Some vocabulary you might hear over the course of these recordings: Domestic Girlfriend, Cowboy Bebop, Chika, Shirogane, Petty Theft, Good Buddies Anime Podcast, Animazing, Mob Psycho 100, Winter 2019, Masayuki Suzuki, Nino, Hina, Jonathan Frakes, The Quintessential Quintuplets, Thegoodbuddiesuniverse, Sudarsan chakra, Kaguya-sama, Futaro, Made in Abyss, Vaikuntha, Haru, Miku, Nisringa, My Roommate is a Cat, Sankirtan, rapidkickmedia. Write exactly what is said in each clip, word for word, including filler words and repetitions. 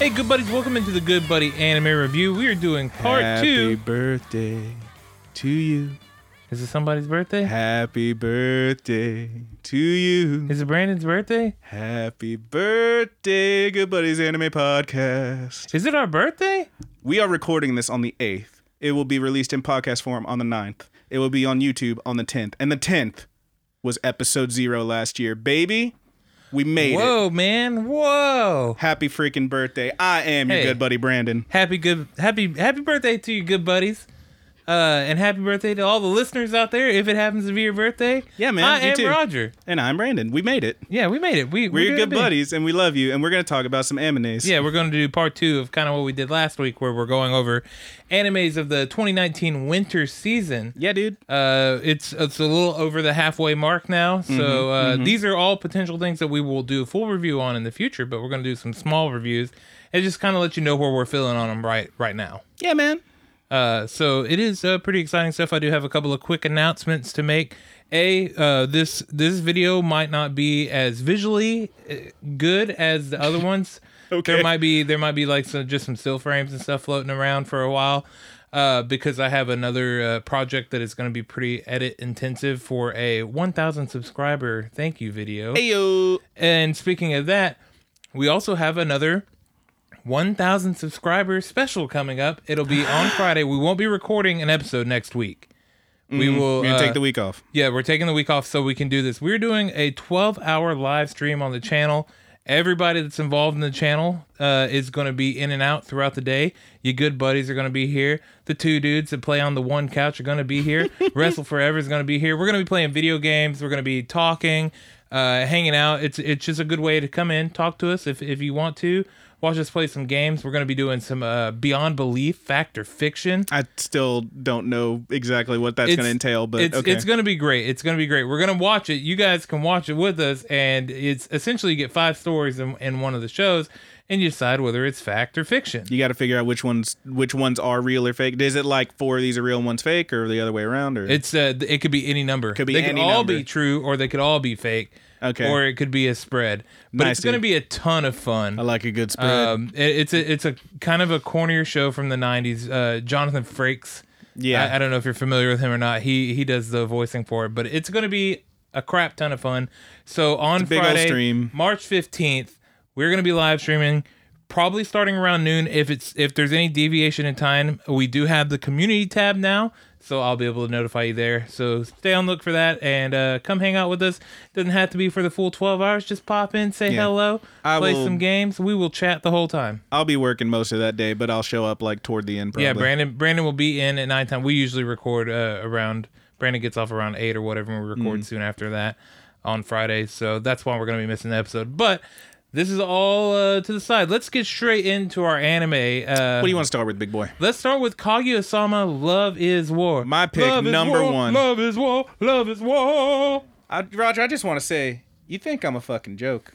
Hey, good buddies, welcome into the Good Buddy Anime Review. We are doing part Happy two. Happy birthday to you. Is it somebody's birthday? Happy birthday to you. Is it Brandon's birthday? Happy birthday, Good Buddies Anime Podcast. Is it our birthday? We are recording this on the eighth. It will be released in podcast form on the ninth. It will be on YouTube on the tenth. And the tenth was episode zero last year, baby. We made Whoa, it. Whoa, man. Whoa. Happy freaking birthday. I am hey, your good buddy, Brandon. Happy good, happy, happy birthday to you, good buddies. Uh, and happy birthday to all the listeners out there, if it happens to be your birthday. Yeah, man. I am too. Roger. And I'm Brandon. We made it. Yeah, we made it. We, we're your good buddies, and we love you, and we're going to talk about some animes. Yeah, we're going to do part two of kind of what we did last week, where we're going over animes of the twenty nineteen winter season. Yeah, dude. Uh, it's, it's a little over the halfway mark now, so mm-hmm, uh, mm-hmm. these are all potential things that we will do a full review on in the future, but we're going to do some small reviews and just kind of let you know where we're feeling on them right, right now. Yeah, man. Uh, so it is uh, pretty exciting stuff. I do have a couple of quick announcements to make. A, uh, this this video might not be as visually good as the other ones. Okay. There might be there might be like some just some still frames and stuff floating around for a while, uh, because I have another uh, project that is going to be pretty edit intensive for a one thousand subscriber thank you video. Heyo. And speaking of that, we also have another one thousand subscribers special coming up. It'll be on Friday. We won't be recording an episode next week. We mm, will we're gonna uh, take the week off. Yeah, we're taking the week off so we can do this. We're doing a twelve hour live stream on the channel. Everybody that's involved in the channel uh, is going to be in and out throughout the day. Your good buddies are going to be here. The two dudes that play on the one couch are going to be here. Wrestle Forever is going to be here. We're going to be playing video games. We're going to be talking, uh, hanging out. It's it's just a good way to come in, talk to us if if you want to. Watch us play some games. We're going to be doing some uh, Beyond Belief, Fact or Fiction. I still don't know exactly what that's going to entail, but it's, okay. It's going to be great. It's going to be great. We're going to watch it. You guys can watch it with us, and it's essentially you get five stories in, in one of the shows, and you decide whether it's fact or fiction. You got to figure out which ones which ones are real or fake. Is it like four of these are real and one's fake, or the other way around? Or it's uh, it could be any number. Could be they any could all number. Be true, or they could all be fake. Okay. Or it could be a spread, but nice, it's going to be a ton of fun. I like a good spread. Um, it, it's a it's a kind of a cornier show from the nineties. Uh, Jonathan Frakes. Yeah, I, I don't know if you're familiar with him or not. He he does the voicing for it, but it's going to be a crap ton of fun. So on it's a big Friday, old stream. March fifteenth, we're going to be live streaming, probably starting around noon. If it's if there's any deviation in time, we do have the community tab now. So I'll be able to notify you there. So stay on the look for that and uh, come hang out with us. Doesn't have to be for the full twelve hours. Just pop in, say yeah. hello, I play will, some games. We will chat the whole time. I'll be working most of that day, but I'll show up like toward the end probably. Yeah, Brandon Brandon will be in at nighttime. We usually record uh, around, Brandon gets off around eight or whatever, and we record mm. soon after that on Friday. So that's why we're going to be missing the episode. But this is all uh, to the side. Let's get straight into our anime. Uh, what do you want to start with, big boy? Let's start with Kaguya-sama, Love is War. My pick, love number war, one. Love is war, love is war. I, Roger, I just want to say, you think I'm a fucking joke.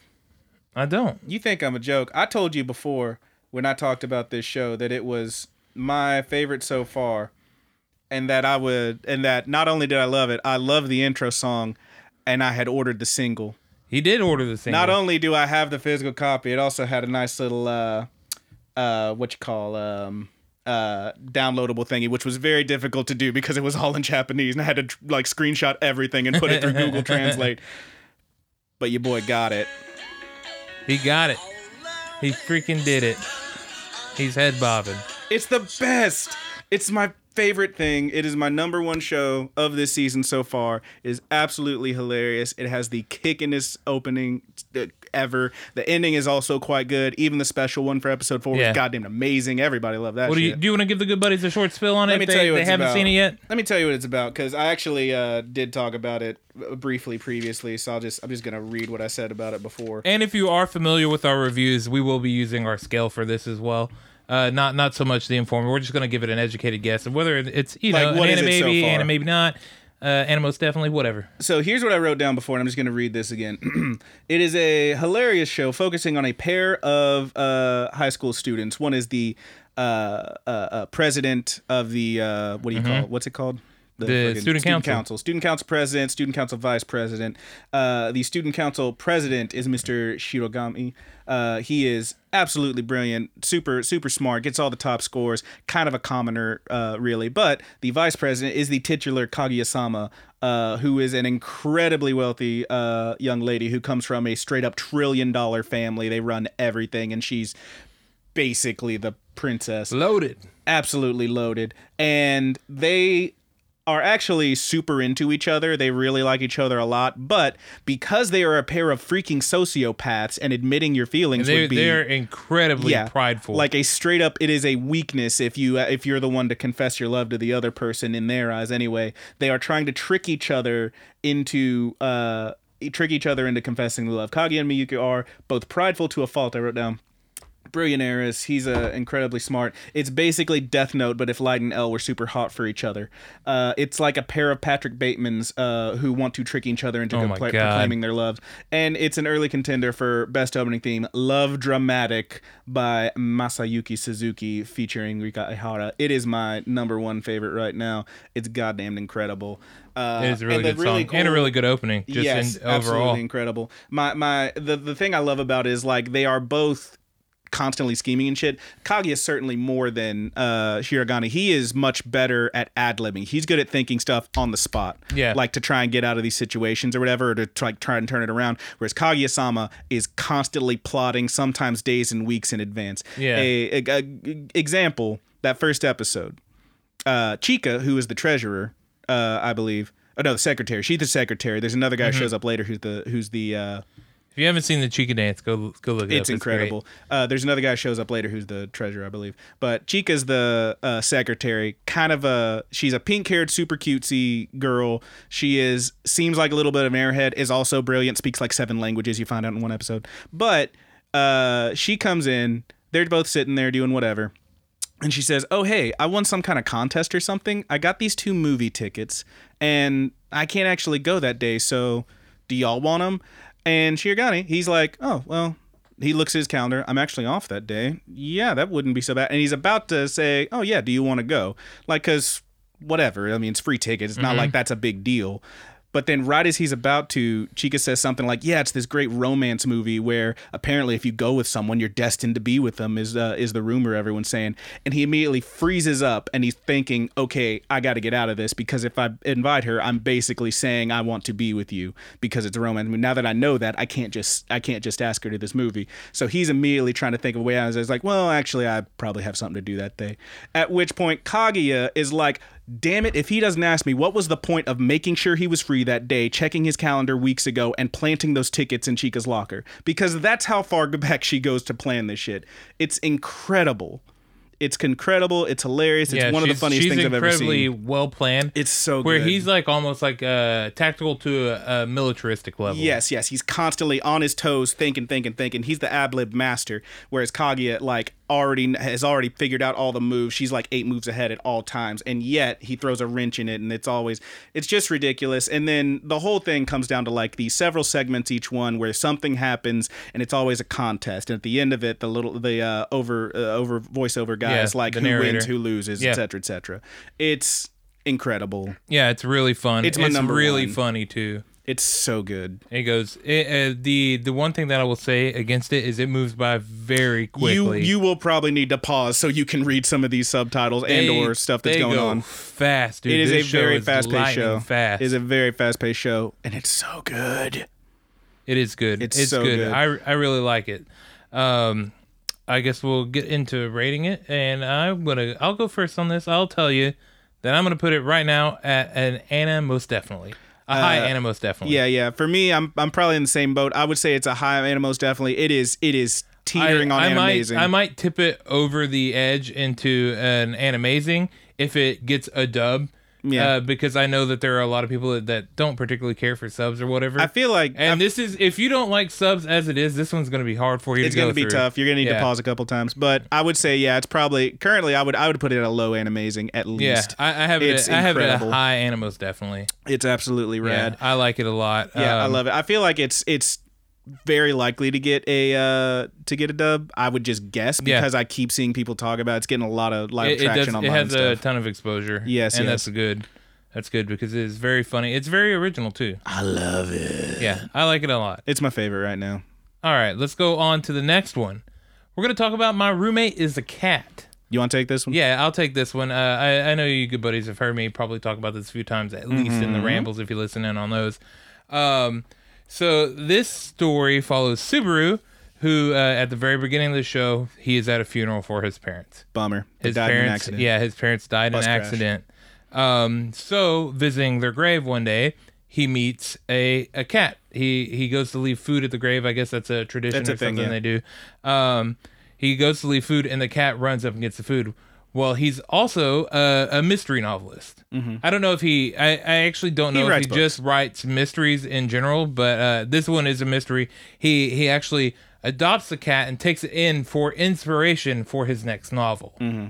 I don't. You think I'm a joke. I told you before, when I talked about this show, that it was my favorite so far. And that I would, and that not only did I love it, I love the intro song, and I had ordered the single. He did order the single. Not only do I have the physical copy, it also had a nice little, uh, uh, what you call, um, uh, downloadable thingy, which was very difficult to do because it was all in Japanese, and I had to like screenshot everything and put it through Google Translate. But your boy got it. He got it. He freaking did it. He's head bobbing. It's the best. It's my favorite thing. It is my number one show of this season so far. It is absolutely hilarious. It has the kickin'est opening ever. The ending is also quite good. Even the special one for episode four yeah. was goddamn amazing. Everybody loved that well, shit. Do you, do you want to give the Good Buddies a short spill on Let it if they, they haven't about. seen it yet? Let me tell you what it's about, because I actually uh, did talk about it briefly previously, so I'll just, I'm just going to read what I said about it before. And if you are familiar with our reviews, we will be using our scale for this as well. Uh, not not so much the informer. We're just going to give it an educated guess of whether it's, you know, like, what an anime, so anime, maybe not. Uh, Animos definitely, whatever. So here's what I wrote down before, and I'm just going to read this again. It is a hilarious show focusing on a pair of uh, high school students. One is the uh, uh, uh, president of the, uh, what do you mm-hmm. call it? What's it called? The, the student, student council. council, student council president, student council vice president. Uh, the student council president is Mister Shirogami. Uh, he is absolutely brilliant, super, super smart, gets all the top scores, kind of a commoner, uh, really. But the vice president is the titular Kaguya-sama, uh, who is an incredibly wealthy uh, young lady who comes from a straight up trillion dollar family. They run everything, and she's basically the princess. Loaded. Absolutely loaded. And they are actually super into each other. They really like each other a lot, but because they are a pair of freaking sociopaths, and admitting your feelings would be, they're incredibly yeah, prideful. Like a straight up, it is a weakness if you if you're the one to confess your love to the other person. In their eyes, anyway, they are trying to trick each other into uh, trick each other into confessing the love. Kaguya and Miyuki are both prideful to a fault. I wrote down. Brilliant heiress. He's uh, incredibly smart. It's basically Death Note, but if Light and L were super hot for each other. Uh, it's like a pair of Patrick Batemans uh, who want to trick each other into oh compl- proclaiming their love. And it's an early contender for best opening theme, Love Dramatic by Masayuki Suzuki featuring Rika Ihara. It is my number one favorite right now. It's goddamn incredible. Uh, it is a really good really song cool, and a really good opening. Just yes, in, overall. Absolutely incredible. My my the, the thing I love about it is like they are both constantly scheming and shit. Kaguya is certainly more than uh, Shirogane. He is much better at ad-libbing. He's good at thinking stuff on the spot. Yeah. Like to try and get out of these situations or whatever, or to try, try and turn it around. Whereas Kaguya-sama is constantly plotting, sometimes days and weeks in advance. Yeah. A, a, a example, that first episode. Uh, Chika, who is the treasurer, uh, I believe. Oh, no, the secretary. She's the secretary. There's another guy mm-hmm. who shows up later who's the... Who's the uh, if you haven't seen the Chika dance, go go look it it's up. It's incredible. Uh, there's another guy who shows up later who's the treasurer, I believe. But Chika's the uh, secretary. Kind of a... She's a pink-haired, super cutesy girl. She is... Seems like a little bit of an airhead. Is also brilliant. Speaks like seven languages, you find out in one episode. But uh, she comes in. They're both sitting there doing whatever. And she says, oh, hey, I won some kind of contest or something. I got these two movie tickets. And I can't actually go that day, so do y'all want them? And Shirogane, he's like, oh, well, he looks at his calendar. I'm actually off that day. Yeah, that wouldn't be so bad. And he's about to say, oh, yeah, do you want to go? Like, because whatever. I mean, it's free tickets. It's mm-hmm. not like that's a big deal. But then right as he's about to, Chika says something like, yeah, it's this great romance movie where apparently if you go with someone, you're destined to be with them is uh, is the rumor everyone's saying. And he immediately freezes up and he's thinking, okay, I got to get out of this because if I invite her, I'm basically saying I want to be with you because it's a romance movie. Now that I know that, I can't just I can't just ask her to this movie. So he's immediately trying to think of a way out. He's like, well, actually, I probably have something to do that day. At which point Kaguya is like, damn it, if he doesn't ask me, what was the point of making sure he was free that day, checking his calendar weeks ago, and planting those tickets in Chika's locker? Because that's how far back she goes to plan this shit. It's incredible. It's incredible. It's hilarious. It's yeah, one of the funniest things I've ever seen. She's incredibly well planned. It's so good. Where he's like almost like uh, tactical to a, a militaristic level. Yes, yes. He's constantly on his toes, thinking, thinking, thinking. He's the ad-lib master, whereas Kaguya like already has already figured out all the moves. She's like eight moves ahead at all times, and yet he throws a wrench in it, and it's always it's just ridiculous. And then the whole thing comes down to like these several segments, each one where something happens, and it's always a contest. And at the end of it, the little the uh, over uh, over voiceover guy. Yeah, it's like who narrator. wins, who loses, yeah. et cetera, et cetera. It's incredible. Yeah, it's really fun. It's my it's number really one. funny too. It's so good. It goes. It, uh, the the one thing that I will say against it is it moves by very quickly. You you will probably need to pause so you can read some of these subtitles they, and or stuff that's they going go on. Fast, dude. It is this a show very fast paced show. Fast. It is a very fast paced show, and it's so good. It is good. It's, it's so good. good. I I really like it. Um. I guess we'll get into rating it, and I'm gonna. I'll go first on this. I'll tell you then I'm going to put it right now at an Anna most definitely. A high uh, Anna most definitely. Yeah, yeah. For me, I'm I'm probably in the same boat. I would say it's a high Anna most definitely. It is it is teetering I, on I Animazing. Might, I might tip it over the edge into an Animazing if it gets a dub. Yeah, uh, because I know that there are a lot of people that, that don't particularly care for subs or whatever. I feel like, and I've, this is if you don't like subs as it is, this one's going to be hard for you. It's to It's going to be through. Tough. You're going to need yeah. to pause a couple times. But I would say, yeah, it's probably currently I would I would put it at a low Animazing at least. Yeah, I, I have it's it. I have incredible. It at high Anna most definitely. It's absolutely rad. Yeah, I like it a lot. Yeah, um, I love it. I feel like it's it's very likely to get a uh, to get a dub. I would just guess because yeah. I keep seeing people talk about it. It's getting a lot of live it, traction it does, online. It has stuff. A ton of exposure. Yes, and yes. that's good. That's good because it's very funny. It's very original too. I love it. Yeah, I like it a lot. It's my favorite right now. All right, let's go on to the next one. We're gonna talk about My Roommate is a Cat. You want to take this one? Yeah, I'll take this one. Uh, I I know you good buddies have heard me probably talk about this a few times at mm-hmm. least in the rambles if you listen in on those. Um. So this story follows Subaru, who uh, at the very beginning of the show, he is at a funeral for his parents. Bummer. They his died parents, in an accident. Yeah, his parents died Bus in an crash. accident. Um, so visiting their grave one day, he meets a, a cat. He he goes to leave food at the grave. I guess that's a tradition that's or a thing, something yeah. they do. Um, he goes to leave food, and the cat runs up and gets the food. Well, he's also a, a mystery novelist. Mm-hmm. I don't know if he... I, I actually don't know he if he books. just writes mysteries in general, but uh, this one is a mystery. He he actually adopts the cat and takes it in for inspiration for his next novel. Mm-hmm.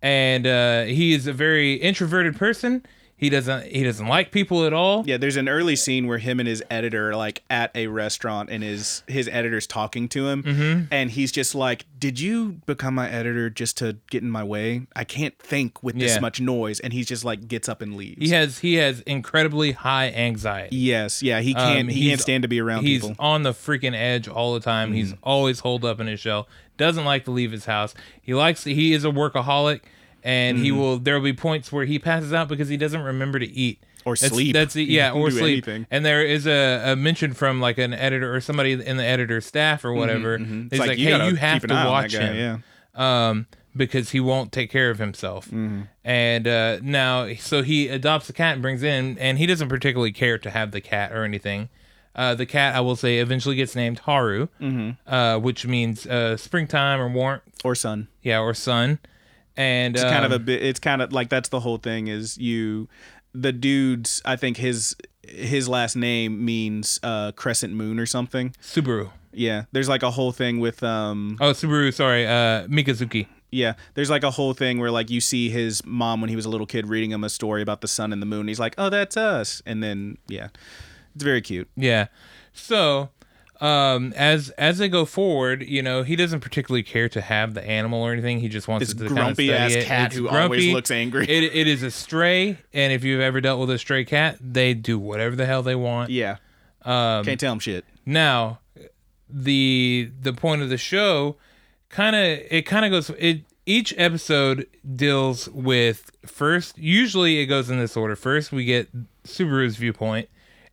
And uh, he is a very introverted person. He doesn't he doesn't like people at all. Yeah, there's an early scene where him and his editor are like at a restaurant and his his editor's talking to him mm-hmm. and he's just like, "Did you become my editor just to get in my way? I can't think with this yeah. much noise." And he's just like gets up and leaves. He has he has incredibly high anxiety. Yes, yeah, he can't um, he can't stand to be around he's people. He's on the freaking edge all the time. Mm. He's always holed up in his shell. Doesn't like to leave his house. He likes he is a workaholic. And mm. he will. There will be points where he passes out because he doesn't remember to eat or that's, sleep. That's it, yeah, or sleep. Anything. And there is a, a mention from like an editor or somebody in the editor's staff or whatever. Mm-hmm, mm-hmm. It's like, like you hey, you have to watch guy, him, yeah. um, because he won't take care of himself. Mm-hmm. And uh, now, so he adopts a cat and brings it in, and he doesn't particularly care to have the cat or anything. Uh, the cat, I will say, eventually gets named Haru, mm-hmm. uh, which means uh, springtime or warmth or sun. Yeah, or sun. And it's um, kind of a bit, it's kind of like that's the whole thing is you the dude's I think his his last name means uh crescent moon or something. Subaru. Yeah, there's like a whole thing with um oh Subaru sorry uh Mikazuki. Yeah, there's like a whole thing where like you see his mom when he was a little kid reading him a story about the sun and the moon and he's like, "Oh, that's us." And then yeah, it's very cute. Yeah. So Um, as as they go forward, you know, he doesn't particularly care to have the animal or anything. He just wants this to kind of study it. This grumpy ass cat who always looks angry. It, it is a stray, and if you've ever dealt with a stray cat, they do whatever the hell they want. Yeah, um, can't tell them shit. Now, the the point of the show, kind of it kind of goes. It each episode deals with first. Usually, it goes in this order. First, we get Subaru's viewpoint,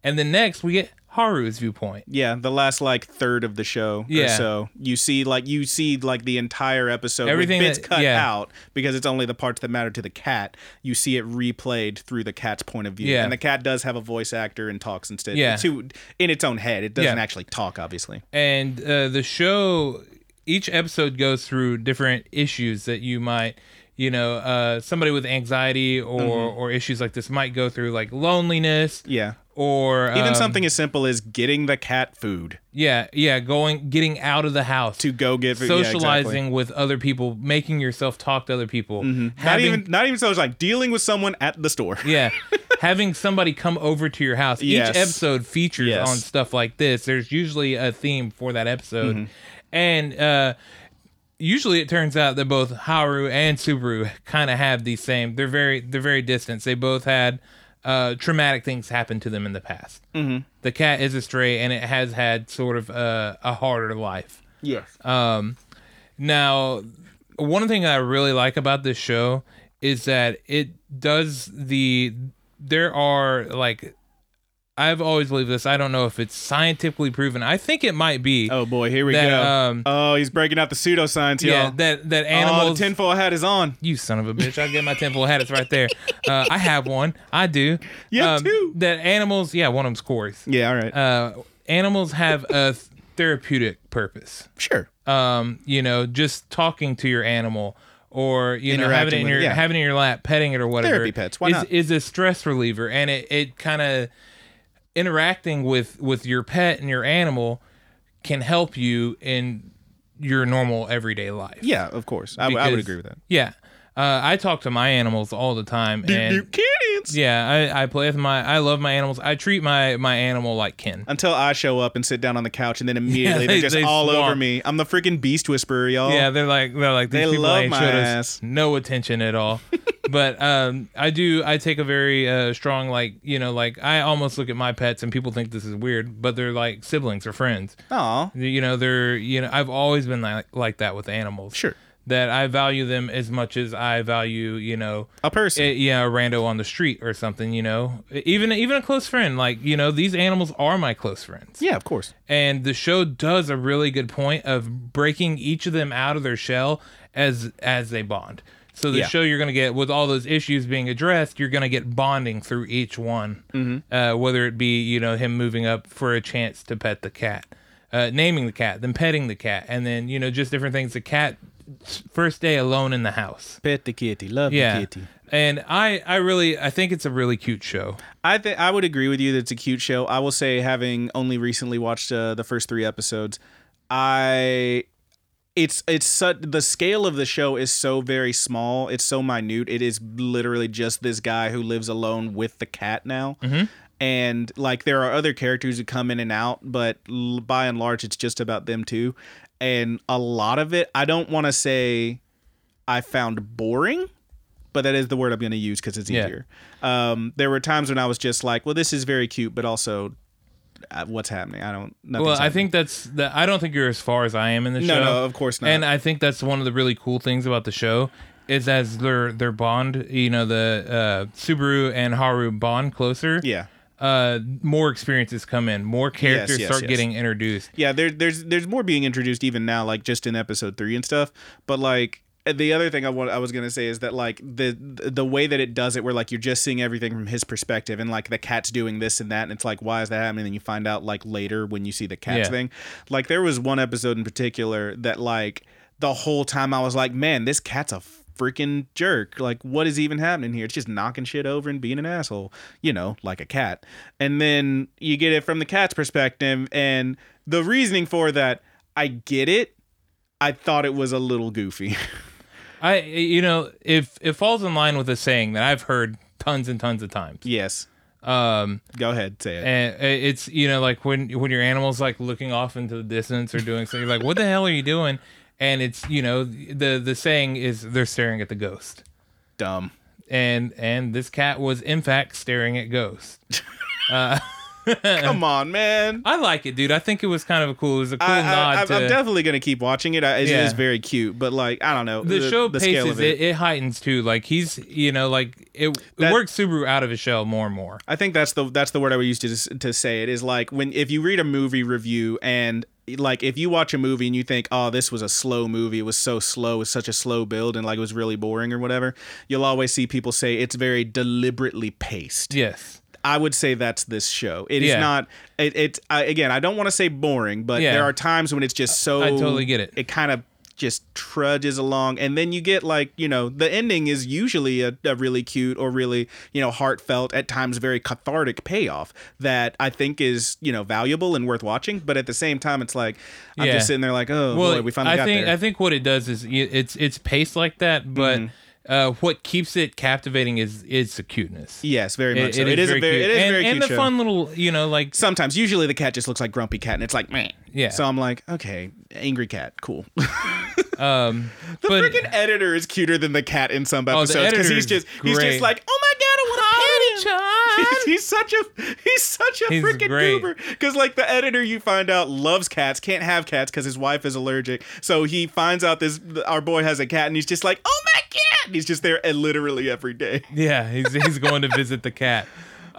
and then next we get Haru's viewpoint. Yeah, the last like third of the show yeah. or so. You see like you see like the entire episode everything with bits that, cut yeah. out because it's only the parts that matter to the cat. You see it replayed through the cat's point of view. Yeah. And the cat does have a voice actor and talks instead. Yeah. It's who, in its own head. It doesn't yeah. actually talk, obviously. And uh, the show, each episode goes through different issues that you might, you know, uh, somebody with anxiety or, mm-hmm. or issues like this might go through, like loneliness. Yeah. Or even um, something as simple as getting the cat food. Yeah, yeah, going, getting out of the house to go get food. Socializing yeah, exactly. with other people, making yourself talk to other people. Mm-hmm. Having, not even, not even so. It's like dealing with someone at the store. Yeah, having somebody come over to your house. Yes. Each episode features yes. on stuff like this. There's usually a theme for that episode, mm-hmm. and uh, usually it turns out that both Haru and Subaru kind of have these same. They're very, they're very distant. They both had. Uh, traumatic things happened to them in the past. Mm-hmm. The cat is a stray, and it has had sort of a, a harder life. Yes. Um, now, one thing I really like about this show is that it does the... There are, like... I've always believed this. I don't know if it's scientifically proven. I think it might be. Oh boy, here we that, go. Um, oh, he's breaking out the pseudoscience, y'all. Yeah, that that animals. Oh, the tinfoil hat is on. You son of a bitch! I get my tinfoil hat. It's right there. Uh, I have one. I do. Yeah, um, too. That animals. Yeah, one of them's Corys. Yeah, all right. Uh, animals have a therapeutic purpose. Sure. Um, you know, just talking to your animal. Or you know, having it in your it, yeah. having it in your lap, petting it or whatever. Therapy pets, why is, not? Is a stress reliever, and it, it kind of interacting with, with your pet and your animal can help you in your normal everyday life. Yeah, of course, I, because, I would agree with that. Yeah, uh, I talk to my animals all the time. Do, and do kittens. Yeah, I, I play with my. I love my animals. I treat my, my animal like kin. Until I show up and sit down on the couch, and then immediately yeah, they, they're just they all swamp. over me. I'm the freaking beast whisperer, y'all. Yeah, they're like they're like these they people love ain't my showed ass. Us no attention at all. But um, I do. I take a very uh, strong, like you know, like I almost look at my pets, and people think this is weird, but they're like siblings or friends. Aw, you know, they're you know, I've always been like like that with animals. Sure. That I value them as much as I value, you know, a person, a, yeah, a rando on the street or something, you know, even even a close friend. Like, you know, these animals are my close friends. Yeah, of course. And the show does a really good point of breaking each of them out of their shell as as they bond. So the yeah. show you're going to get with all those issues being addressed, you're going to get bonding through each one, mm-hmm. uh, whether it be, you know, him moving up for a chance to pet the cat, uh, naming the cat, then petting the cat, and then, you know, just different things. The cat. First day alone in the house. Pet the kitty, love yeah. the kitty. And I, I really, I think it's a really cute show. I think I would agree with you that it's a cute show. I will say, having only recently watched uh, the first three episodes, I, it's it's su- the scale of the show is so very small. It's so minute. It is literally just this guy who lives alone with the cat now. Mm-hmm. And like there are other characters who come in and out, but l- by and large, it's just about them too. And a lot of it, I don't want to say I found boring, but that is the word I'm going to use because it's easier. Yeah. Um, there were times when I was just like, well, this is very cute, but also uh, what's happening? I don't know. Well, happening. I think that's, the, I don't think you're as far as I am in the no, show. No, no, of course not. And I think that's one of the really cool things about the show is as their their bond, you know, the uh, Subaru and Haru bond closer. Yeah. Uh, more experiences come in, more characters yes, yes, start yes. getting introduced. Yeah, there, there's there's more being introduced even now, like just in episode three and stuff. But like the other thing I want, I was gonna say is that like the the way that it does it, where like you're just seeing everything from his perspective, and like the cat's doing this and that, and it's like why is that happening? And you find out like later when you see the cat's yeah. thing. Like there was one episode in particular that like the whole time I was like, man, this cat's a freaking jerk. Like what is even happening here? It's just knocking shit over and being an asshole, you know, like a cat. And then you get it from the cat's perspective, and the reasoning for that, I get it. I thought it was a little goofy. I you know, if it falls in line with a saying that I've heard tons and tons of times. Yes. Um go ahead, say it. And it's, you know, like when when your animal's like looking off into the distance or doing something, you're like, what the hell are you doing? And it's, you know, the the saying is they're staring at the ghost. Dumb. And and this cat was, in fact, staring at ghost. Uh, Come on, man. I like it, dude. I think it was kind of a cool. It was a cool I, nod I, I, to... I'm definitely going to keep watching it. I, it yeah. is very cute. But, like, I don't know. The, the show the paces, scale of it. It, it heightens, too. Like, he's, you know, like, it, that, it works Subaru out of his shell more and more. I think that's the that's the word I would use to, to say it, is, like, when if you read a movie review and... Like if you watch a movie and you think, oh, this was a slow movie, it was so slow, it was such a slow build, and like it was really boring or whatever, you'll always see people say it's very deliberately paced. Yes. I would say that's this show. It yeah. is not, it, it I, again, I don't want to say boring, but yeah. there are times when it's just so, I totally get it. It kind of just trudges along, and then you get like, you know, the ending is usually a, a really cute or really, you know, heartfelt, at times very cathartic payoff that I think is, you know, valuable and worth watching, but at the same time it's like I'm yeah. just sitting there like, oh well, boy, we finally I got think, there. I think what it does is it's it's paced like that, but mm-hmm. Uh, what keeps it captivating is is the cuteness. Yes, very much. It, so. it, it is, is a very, cute. It is and, very and cute. And the show. Fun little, you know, like sometimes. Usually the cat just looks like grumpy cat, and it's like meh. Yeah. So I'm like, okay, angry cat, cool. um, the but, freaking editor is cuter than the cat in some episodes because oh, he's just great. he's just like, oh my god, I want to. He's such a he's such a freaking goober, because like the editor, you find out, loves cats, can't have cats because his wife is allergic, so he finds out this our boy has a cat, and he's just like, oh my cat, and he's just there literally every day. Yeah, he's he's going to visit the cat.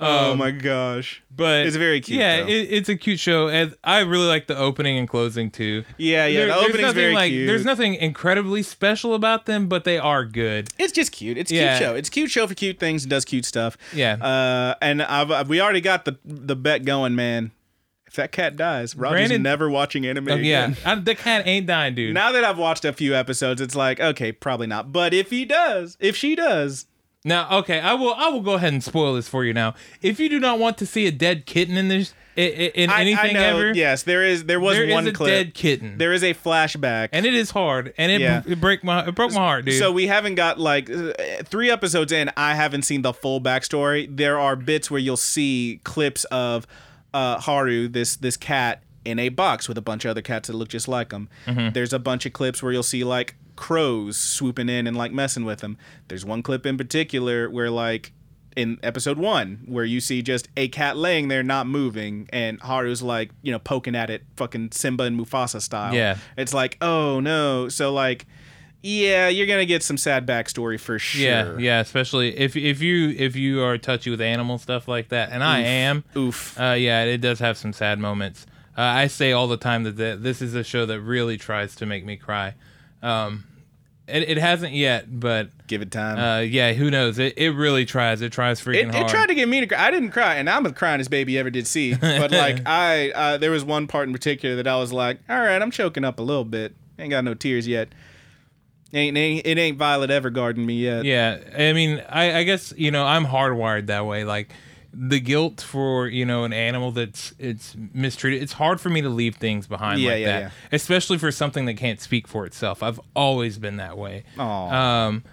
Oh um, my gosh. But it's very cute. Yeah, it, it's a cute show. And I really like the opening and closing too. Yeah, yeah. There, the opening's very like, cute. There's nothing incredibly special about them, but they are good. It's just cute. It's a yeah. cute show. It's a cute show for cute things. It does cute stuff. Yeah. Uh, and I've, I've, we already got the, the bet going, man. If that cat dies, Roger's Brandon, never watching anime oh, yeah. again. The cat ain't dying, dude. Now that I've watched a few episodes, it's like, okay, probably not. But if he does, if she does... Now, okay, I will I will go ahead and spoil this for you now. If you do not want to see a dead kitten in this in, in I, anything I know, ever... Yes, there is. There was there one is a clip. Dead kitten. There is a flashback. And it is hard. And it, yeah. b- it, break my, it broke my heart, dude. So we haven't got, like, three episodes in, I haven't seen the full backstory. There are bits where you'll see clips of... Uh, Haru, this this cat in a box with a bunch of other cats that look just like him. Mm-hmm. There's a bunch of clips where you'll see like crows swooping in and like messing with him. There's one clip in particular where like in episode one where you see just a cat laying there not moving and Haru's like, you know, poking at it fucking Simba and Mufasa style. Yeah. It's like, oh no. So like yeah, you're gonna get some sad backstory for sure. Yeah, yeah, especially if if you if you are touchy with animal stuff like that, and oof, I am. Oof. Uh, yeah, it does have some sad moments. Uh, I say all the time that the, this is a show that really tries to make me cry. Um, it, it hasn't yet, but give it time. Uh, yeah, who knows? It it really tries. It tries freaking it, it hard. It tried to get me to cry. I didn't cry, and I'm the cryingest baby ever did see. But like I, uh, there was one part in particular that I was like, all right, I'm choking up a little bit. Ain't got no tears yet. Ain't, ain't it ain't Violet Evergarden me yet. Yeah, I mean, I, I guess, you know, I'm hardwired that way. Like, the guilt for, you know, an animal that's it's mistreated, it's hard for me to leave things behind yeah, like yeah, that. Yeah. Especially for something that can't speak for itself. I've always been that way. Aww. Um,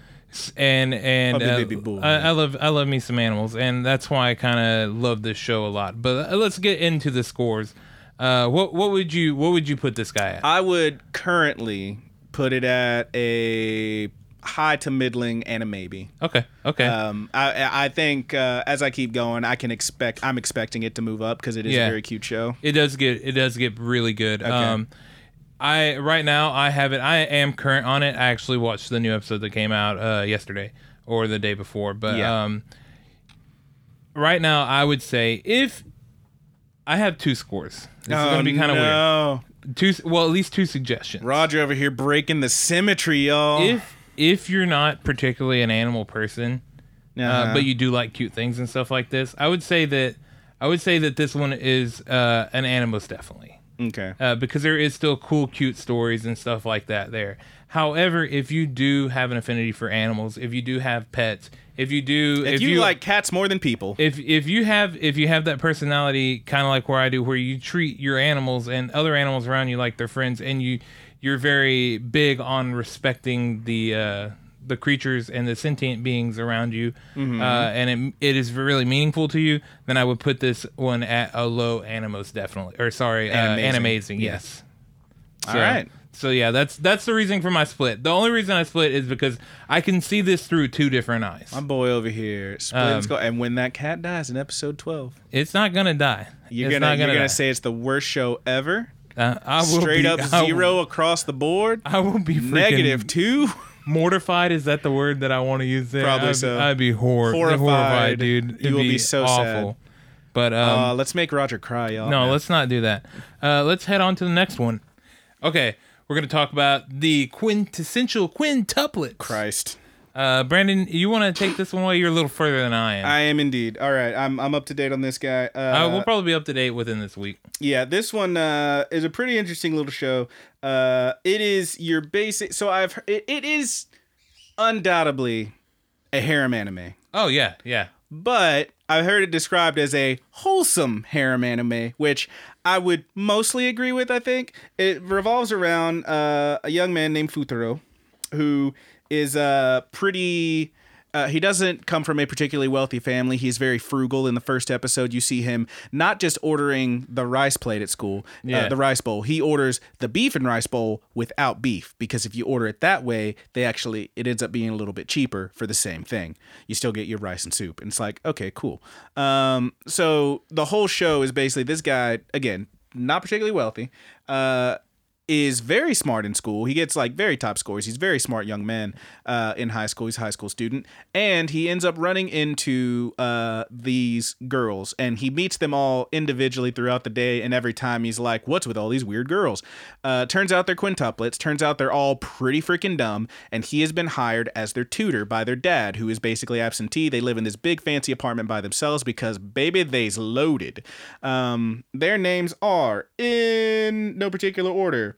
and and uh, baby bull, I, I love I love me some animals, and that's why I kind of love this show a lot. But let's get into the scores. Uh, what what would you what would you put this guy at? I would currently put it at a high to middling and a maybe. Okay. Okay. Um, I I think uh, as I keep going, I can expect I'm expecting it to move up because it is yeah. a very cute show. It does get it does get really good. Okay. Um, I right now I have it. I am current on it. I actually watched the new episode that came out uh, yesterday or the day before. But yeah. um, right now I would say if I have two scores, this oh, is going to be kind of no. weird. Two, well, at least two suggestions. Roger over here breaking the symmetry, y'all. If if you're not particularly an animal person, uh-huh. uh, but you do like cute things and stuff like this, I would say that I would say that this one is uh, an animalist definitely. Okay. Uh, because there is still cool, cute stories and stuff like that there. However, if you do have an affinity for animals, if you do have pets, if you do, if, if you, you like cats more than people, if if you have if you have that personality, kind of like where I do, where you treat your animals and other animals around you like they're friends, and you you're very big on respecting the uh, the creatures and the sentient beings around you, mm-hmm. uh, and it it is really meaningful to you, then I would put this one at a low animos definitely, or sorry, animazing, uh, animazing yes. So, all right. So yeah, that's that's the reason for my split. The only reason I split is because I can see this through two different eyes. My boy over here splits. Um, go- and when that cat dies in episode twelve, it's not gonna die. You're it's gonna, gonna you're gonna die. Say it's the worst show ever. Uh, I will straight be, up zero will, across the board. I will be freaking negative two. Mortified, is that the word that I want to use there? Probably I'd, so. I'd be hor- horrified, horrified, dude. It'd you will be, be so awful. Sad. But um, uh, let's make Roger cry, y'all. No, man. Let's not do that. Uh, let's head on to the next one. Okay. We're going to talk about the quintessential quintuplets. Christ. Uh, Brandon, you want to take this one away? You're a little further than I am. I am indeed. All right. I'm I'm up to date on this guy. Uh, uh, we'll probably be up to date within this week. Yeah. This one uh, is a pretty interesting little show. Uh, it is your basic... So I've it, it is undoubtedly a harem anime. Oh, yeah. Yeah. But I've heard it described as a wholesome harem anime, which I would mostly agree with, I think. It revolves around uh, a young man named Futaro, who is uh, pretty... Uh, he doesn't come from a particularly wealthy family. He's very frugal. In the first episode, you see him not just ordering the rice plate at school, yeah. uh, the rice bowl. He orders the beef and rice bowl without beef, because if you order it that way, they actually it ends up being a little bit cheaper for the same thing. You still get your rice and soup. And it's like, okay, cool. Um, so the whole show is basically this guy, again, not particularly wealthy, uh, is very smart in school. He gets like very top scores. He's a very smart young man uh, in high school. He's a high school student. And he ends up running into uh, these girls, and he meets them all individually throughout the day. And every time he's like, what's with all these weird girls? Uh, turns out they're quintuplets. Turns out they're all pretty freaking dumb. And he has been hired as their tutor by their dad, who is basically absentee. They live in this big fancy apartment by themselves because baby, they's loaded. Um, their names are, in no particular order,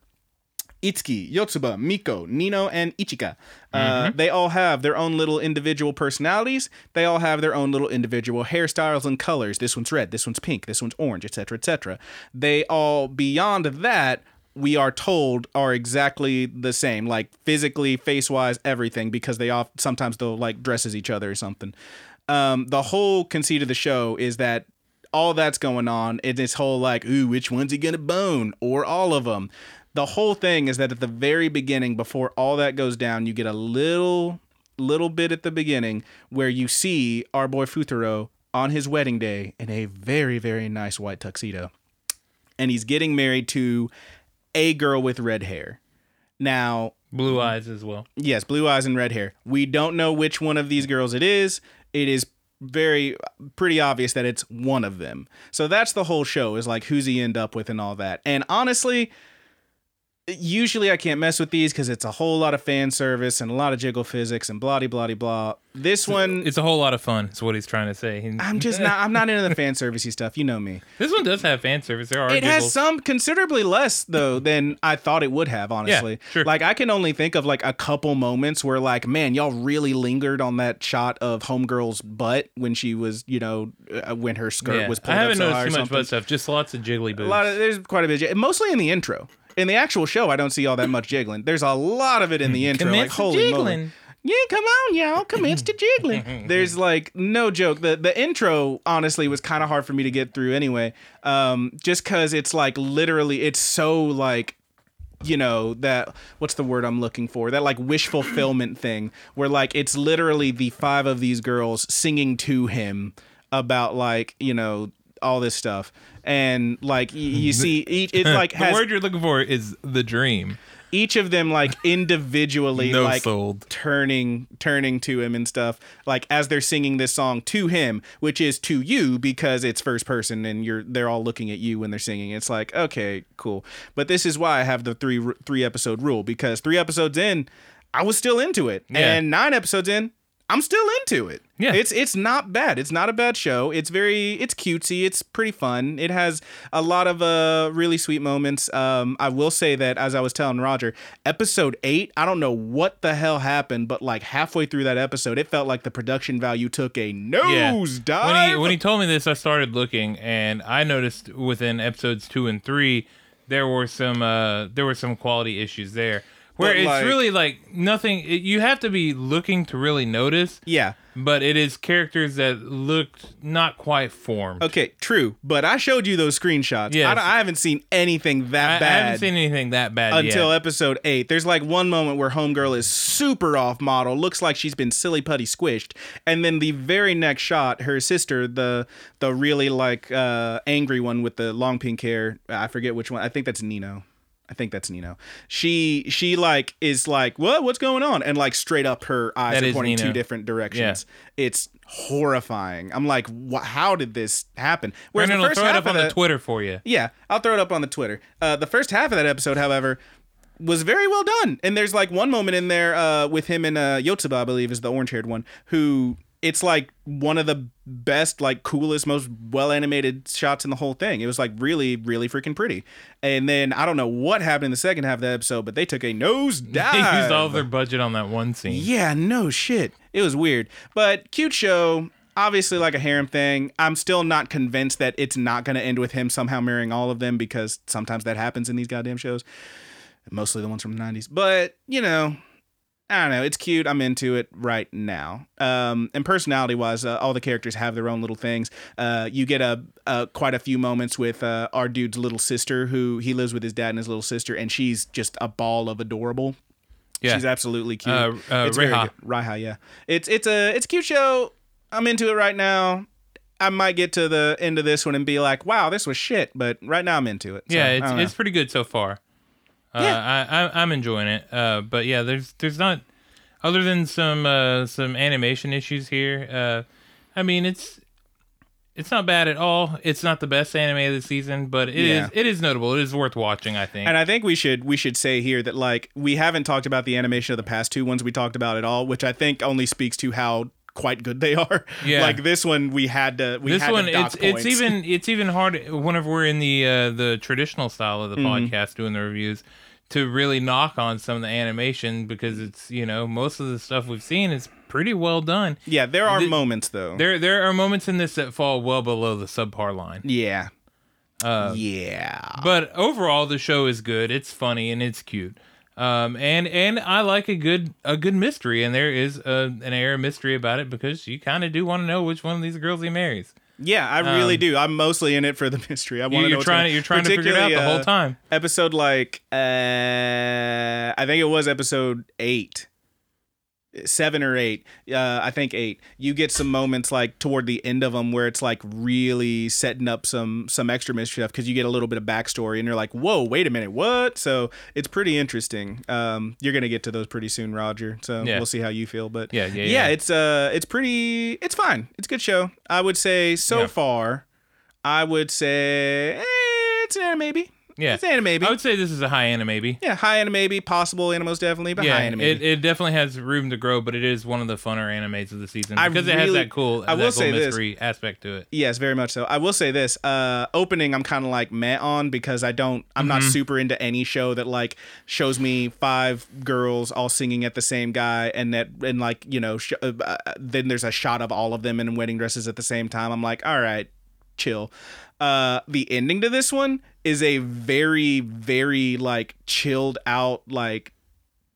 Itsuki, Yotsuba, Miku, Nino, and Ichika. Uh, mm-hmm. They all have their own little individual personalities. They all have their own little individual hairstyles and colors. This one's red, this one's pink, this one's orange, et cetera, et cetera. They all, beyond that, we are told, are exactly the same, like physically, face-wise, everything, because they all, sometimes they'll like dress as each other or something. Um, the whole conceit of the show is that all that's going on in this whole like, ooh, which one's he gonna bone, or all of them. The whole thing is that at the very beginning, before all that goes down, you get a little, little bit at the beginning where you see our boy Futaro on his wedding day in a very, very nice white tuxedo. And he's getting married to a girl with red hair. Now, blue eyes as well. Yes, blue eyes and red hair. We don't know which one of these girls it is. It is very pretty obvious that it's one of them. So that's the whole show, is like who's he end up with and all that. And honestly, usually I can't mess with these because it's a whole lot of fan service and a lot of jiggle physics and blah, blah, blah. This one... It's a whole lot of fun is what he's trying to say. I'm just not... I'm not into the fan servicey stuff. You know me. This one does have fan service. There are It giggles. Has some considerably less, though, than I thought it would have, honestly. Yeah, sure. Like, I can only think of, like, a couple moments where, like, man, y'all really lingered on that shot of Homegirl's butt when she was, you know, uh, when her skirt yeah. was pulled up. I haven't up noticed too much butt stuff. Just lots of jiggly boobs. A lot of, there's quite a bit of, mostly in the intro. In the actual show, I don't see all that much jiggling. There's a lot of it in the intro. Commence like, holy moly. Yeah, come on, y'all. Commence to jiggling. There's, like, no joke. The the intro, honestly, was kind of hard for me to get through anyway. Um, just because it's, like, literally, it's so, like, you know, that, what's the word I'm looking for? That, like, wish fulfillment thing where, like, it's literally the five of these girls singing to him about, like, you know, all this stuff. And like you, you see each, it's like has, the word you're looking for is the dream, each of them like individually no like sold. turning turning to him and stuff, like as they're singing this song to him, which is to you because it's first person and you're they're all looking at you when they're singing. It's like, okay, cool. But this is why I have the three three episode rule, because three episodes in I was still into it, yeah. and nine episodes in I'm still into it. Yeah. It's it's not bad. It's not a bad show. It's very, it's cutesy. It's pretty fun. It has a lot of uh, really sweet moments. Um, I will say that, as I was telling Roger, episode eight, I don't know what the hell happened, but like halfway through that episode, it felt like the production value took a nosedive. Yeah. When he, when he told me this, I started looking, and I noticed within episodes two and three, there were some uh, there were some quality issues there. Where but it's like, really like nothing, it, you have to be looking to really notice. Yeah. But it is characters that looked not quite formed. Okay, true. But I showed you those screenshots. Yes. I, I haven't seen anything that I, bad. I haven't seen anything that bad until yet. Until episode eight. There's like one moment where Homegirl is super off model, looks like she's been silly putty squished. And then the very next shot, her sister, the the really like uh, angry one with the long pink hair. I forget which one. I think that's Nino. I think that's Nino. She she like is like, what? What's going on? And like straight up, her eyes are pointing two different directions. Yeah. It's horrifying. I'm like, wh- how did this happen? Whereas Brandon, the first I'll throw half it up on the Twitter for you. Yeah, I'll throw it up on the Twitter. Uh, the first half of that episode, however, was very well done. And there's like one moment in there uh, with him and uh, Yotsuba, I believe, is the orange haired one, who it's like one of the best, like coolest, most well animated shots in the whole thing. It was like really, really freaking pretty. And then I don't know what happened in the second half of the episode, but they took a nosedive. They used all of their budget on that one scene. Yeah, no shit. It was weird, but cute show. Obviously, like a harem thing. I'm still not convinced that it's not going to end with him somehow marrying all of them, because sometimes that happens in these goddamn shows, mostly the ones from the nineties. But you know. I don't know. It's cute. I'm into it right now. Um, and personality-wise, uh, all the characters have their own little things. Uh, you get a, a quite a few moments with uh, our dude's little sister, who he lives with his dad and his little sister, and she's just a ball of adorable. Yeah, she's absolutely cute. Uh, uh, it's Raiha. Raiha, yeah. It's it's a it's a cute show. I'm into it right now. I might get to the end of this one and be like, "Wow, this was shit," but right now I'm into it. So, yeah, it's it's pretty good so far. Uh, yeah. I, I, I'm enjoying it. Uh, but yeah, there's there's not, other than some uh, some animation issues here. Uh, I mean, it's it's not bad at all. It's not the best anime of the season, but it yeah. is it is notable. It is worth watching, I think. And I think we should we should say here that, like, we haven't talked about the animation of the past two ones we talked about at all, which I think only speaks to how quite good they are. Yeah. Like this one, we had to. We this had one, to dock it's points. it's even it's even hard whenever we're in the uh, the traditional style of the mm-hmm. podcast doing the reviews to really knock on some of the animation, because it's, you know, most of the stuff we've seen is pretty well done. Yeah, there are Th- moments though. There there are moments in this that fall well below the subpar line. Yeah. Uh, yeah. But overall, the show is good. It's funny and it's cute. Um, and, and I like a good a good mystery, and there is a, an air of mystery about it, because you kind of do want to know which one of these girls he marries. Yeah, I really um, do. I'm mostly in it for the mystery. I want to know. Trying, you're trying to figure it out the uh, whole time. Episode like, uh, I think it was episode eight. Seven or eight, uh, I think eight. You get some moments like toward the end of them where it's like really setting up some some extra mystery stuff, because you get a little bit of backstory and you're like, whoa, wait a minute, what? So it's pretty interesting. Um, you're gonna get to those pretty soon, Roger. So yeah. We'll see how you feel, but yeah, yeah, yeah, yeah. It's uh, it's pretty, it's fine. It's a good show. I would say so yeah. far, I would say eh, it's an anime maybe. Yeah, it's anime-y. I would say this is a high anime-y. Yeah, high anime-y, possible animes definitely, but yeah, high anime-y. It, it definitely has room to grow, but it is one of the funner animes of the season because I really, it has that cool, I that will cool say mystery this. aspect to it. Yes, very much so. I will say this. Uh, opening, I'm kind of like meh on, because I don't, I'm mm-hmm. not super into any show that like shows me five girls all singing at the same guy, and that and like, you know, sh- uh, then there's a shot of all of them in wedding dresses at the same time. I'm like, all right, chill. Uh, the ending to this one is a very, very like chilled out, like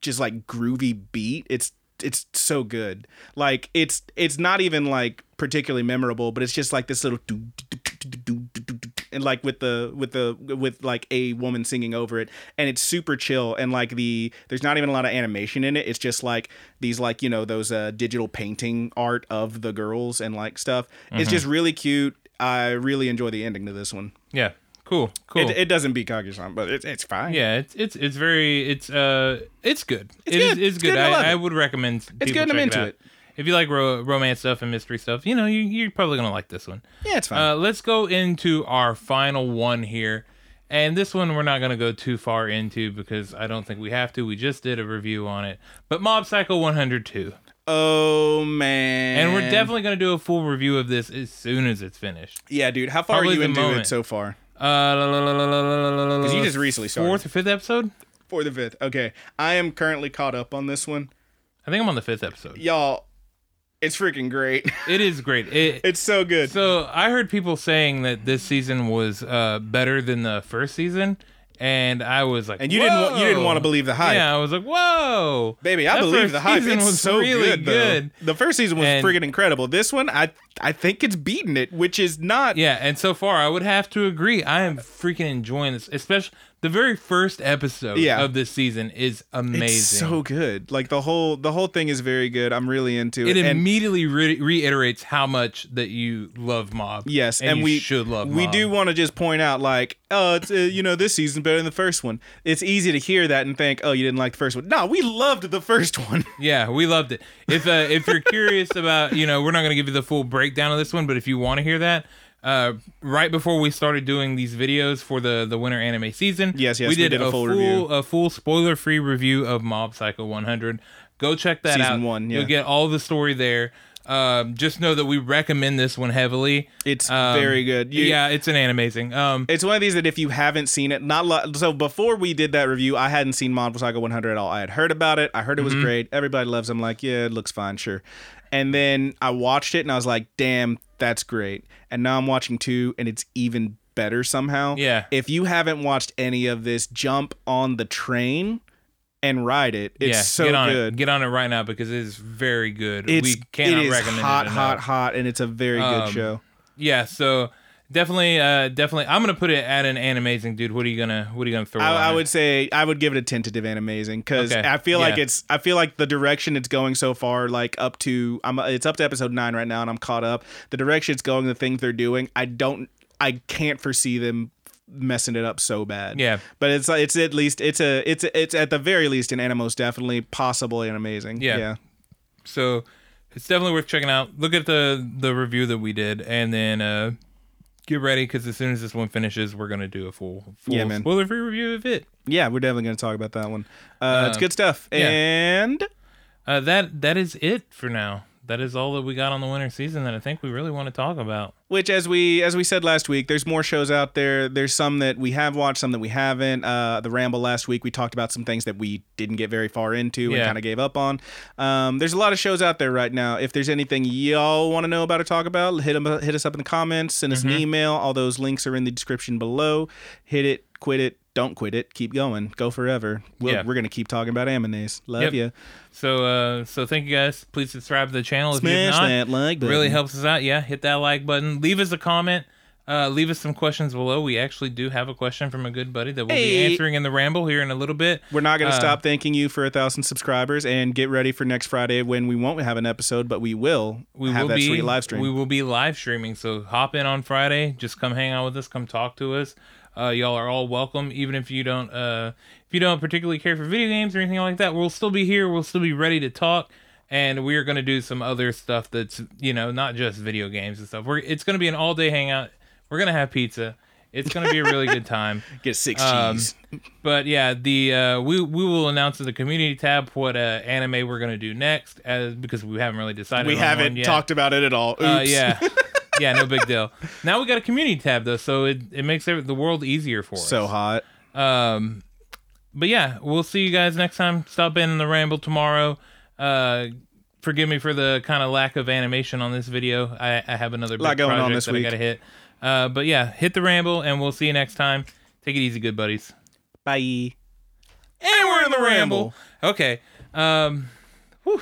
just like groovy beat. It's it's so good. Like it's it's not even like particularly memorable, but it's just like this little do do do do do do, and like with the with the with like a woman singing over it, and it's super chill, and like the there's not even a lot of animation in it. It's just like these like, you know, those uh, digital painting art of the girls and like stuff. Mm-hmm. It's just really cute. I really enjoy the ending to this one. Yeah, cool, cool. It, it doesn't beat Kaguya-sama, but it's it's fine. Yeah, it's it's it's very it's uh it's good. It's it good. Is, it's, it's good. good. I, I would recommend. It's good. I'm into it, it. If you like ro- romance stuff and mystery stuff, you know you you're probably gonna like this one. Yeah, it's fine. Uh, let's go into our final one here, and this one we're not gonna go too far into because I don't think we have to. We just did a review on it, but Mob Psycho one hundred two. Oh man. And we're definitely going to do a full review of this as soon as it's finished. Yeah, dude. How far Probably are you into moment. it so far? Uh, Because you just recently started. Fourth or fifth episode? Fourth or fifth. Okay. I am currently caught up on this one. I think I'm on the fifth episode. Y'all, it's freaking great. It is great. It, it's so good. So I heard people saying that this season was uh, better than the first season. And I was like, and you whoa. didn't wa- you didn't want to believe the hype. Yeah, I was like, whoa, baby, I believe the hype. It was so really good, good. The first season was and, friggin' incredible. This one, I I think it's beating it, which is not. Yeah, and so far, I would have to agree. I am freaking enjoying this, especially the very first episode yeah. of this season is amazing. It's so good. Like the whole the whole thing is very good. I'm really into it. It and immediately re- reiterates how much that you love Mob. Yes, and, and you we should love. Mob. We do want to just point out, like, oh, it's, uh, you know, this season's better than the first one. It's easy to hear that and think, oh, you didn't like the first one. No, we loved the first one. Yeah, we loved it. If uh, if you're curious about, you know, we're not going to give you the full breakdown of this one, but if you want to hear that, uh, right before we started doing these videos for the, the winter anime season, yes, yes, we did, we did a, a full review, a full spoiler-free review of Mob Psycho one hundred. Go check that season out. Season one, yeah. You'll get all the story there. Um, just know that we recommend this one heavily. It's um, very good. You, yeah, it's an amazing. Um, it's one of these that if you haven't seen it, not lo- so before we did that review, I hadn't seen Mob Psycho one hundred at all. I had heard about it. I heard it was mm-hmm. great. Everybody loves it. I'm like, yeah, it looks fine, sure. And then I watched it and I was like, damn, that's great. And now I'm watching two and it's even better somehow. Yeah. If you haven't watched any of this, jump on the train and ride it. It's yeah, so get on good. It. Get on it right now because it is very good. It's, we cannot it recommend hot, it. It's hot, hot, hot, and it's a very um, good show. Yeah, so definitely, uh, definitely. I'm gonna put it at an animazing, dude. What are you gonna, what are you gonna throw? I, I would say I would give it a tentative animazing because okay. I feel yeah. like it's, I feel like the direction it's going so far, like up to, I'm, it's up to episode nine right now, and I'm caught up. The direction it's going, the things they're doing, I don't, I can't foresee them messing it up so bad. Yeah, but it's it's at least it's a it's it's at the very least an anime, most definitely possible and amazing. Yeah. yeah. So it's definitely worth checking out. Look at the the review that we did, and then uh, get ready, because as soon as this one finishes, we're gonna do a full, full yeah, spoiler free review of it. Yeah, we're definitely gonna talk about that one. Uh, uh, it's good stuff, yeah. and uh, that that is it for now. That is all that we got on the winter season that I think we really want to talk about. Which, as we as we said last week, there's more shows out there. There's some that we have watched, some that we haven't. Uh, the Ramble last week, we talked about some things that we didn't get very far into yeah. and kind of gave up on. Um, there's a lot of shows out there right now. If there's anything y'all want to know about or talk about, hit, them, hit us up in the comments, send us mm-hmm. an email. All those links are in the description below. Hit it, quit it. Don't quit it. Keep going. Go forever. We'll, yeah. We're going to keep talking about animes. Love yep. you. So uh, so thank you guys. Please subscribe to the channel if Smash you have not. That like button. Really helps us out. Yeah, hit that like button. Leave us a comment. Uh, leave us some questions below. We actually do have a question from a good buddy that we'll hey. be answering in the ramble here in a little bit. We're not going to uh, stop thanking you for a thousand subscribers, and get ready for next Friday when we won't have an episode, but we will we have will that be, sweet live stream. We will be live streaming, so hop in on Friday. Just come hang out with us. Come talk to us. Uh, y'all are all welcome, even if you don't uh, if you don't particularly care for video games or anything like that. We'll still be here. We'll still be ready to talk, and we're going to do some other stuff that's, you know, not just video games and stuff. We're It's going to be an all-day hangout. We're going to have pizza. It's going to be a really good time. Get six um, cheese. But, yeah, the uh, we, we will announce in the community tab what uh, anime we're going to do next, as, because we haven't really decided we on haven't one yet. Talked about it at all. Oops. Uh, yeah. Yeah, no big deal. Now we got a community tab, though, so it, it makes every, the world easier for us. So hot. Um, but, yeah, we'll see you guys next time. Stop in the ramble tomorrow. Uh, forgive me for the kind of lack of animation on this video. I, I have another big project on this that week. I got to hit. Uh, but, yeah, hit the ramble, and we'll see you next time. Take it easy, good buddies. Bye. And we're in the ramble. Okay. Um, whew.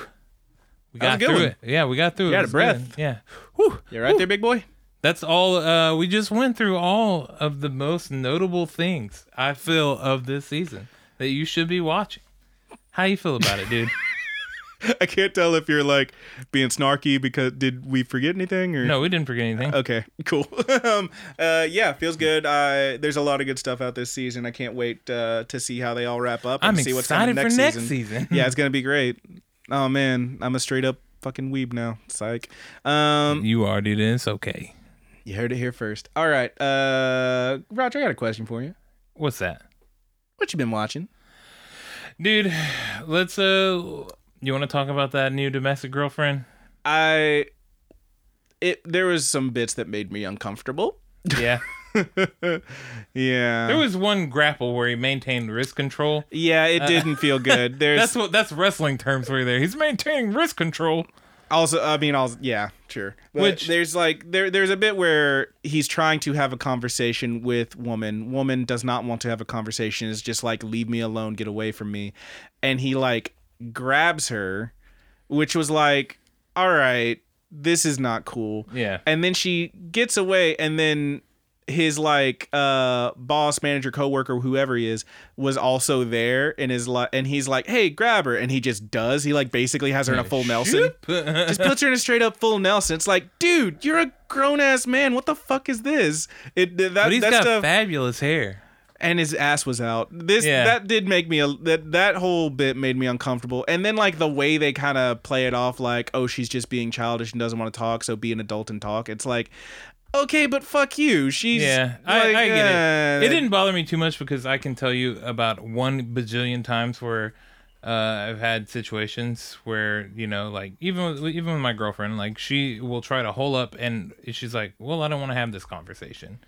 We got through one. it. Yeah, we got through you it. You got a breath. Good. Yeah. Whew. You're right Whew. there, big boy. That's all. Uh, we just went through all of the most notable things, I feel, of this season that you should be watching. How you feel about it, dude? I can't tell if you're, like, being snarky because did we forget anything? Or? No, we didn't forget anything. Okay, cool. um, uh, yeah, feels good. Uh, there's a lot of good stuff out this season. I can't wait uh, to see how they all wrap up. And I'm see what's coming next, next season. season. Yeah, it's going to be great. Oh, man, I'm a straight-up fucking weeb now. Psych. Um, you are, dude, and it's okay. You heard it here first. All right, uh, Roger, I got a question for you. What's that? What you been watching? Dude, let's... Uh, you want to talk about that new Domestic Girlfriend? I... it There was some bits that made me uncomfortable. Yeah. Yeah. There was one grapple where he maintained wrist control. Yeah, it didn't uh, feel good. There's That's what that's wrestling terms for there. He's maintaining wrist control. Also, I mean, also, yeah, sure. But Which there's like there there's a bit where he's trying to have a conversation with woman. Woman does not want to have a conversation. Is just like, leave me alone, get away from me. And he like grabs her, which was like, all right, this is not cool. Yeah. And then she gets away, and then his like uh boss, manager, coworker, whoever he is, was also there, and is like, and he's like, hey, grab her, and he just does. He like basically has her in a full Nelson. Just puts her in a straight up full Nelson. It's like, dude, you're a grown ass man. What the fuck is this? It that, but he's that got stuff, fabulous hair, and his ass was out. This yeah. that did make me a, that that whole bit made me uncomfortable. And then like the way they kind of play it off, like, oh, she's just being childish and doesn't want to talk, so be an adult and talk. It's like, okay, but fuck you. She's yeah. Like, I, I get uh, it. It didn't bother me too much because I can tell you about one bajillion times where uh, I've had situations where, you know, like even with, even with my girlfriend, like she will try to hole up, and she's like, "Well, I don't want to have this conversation."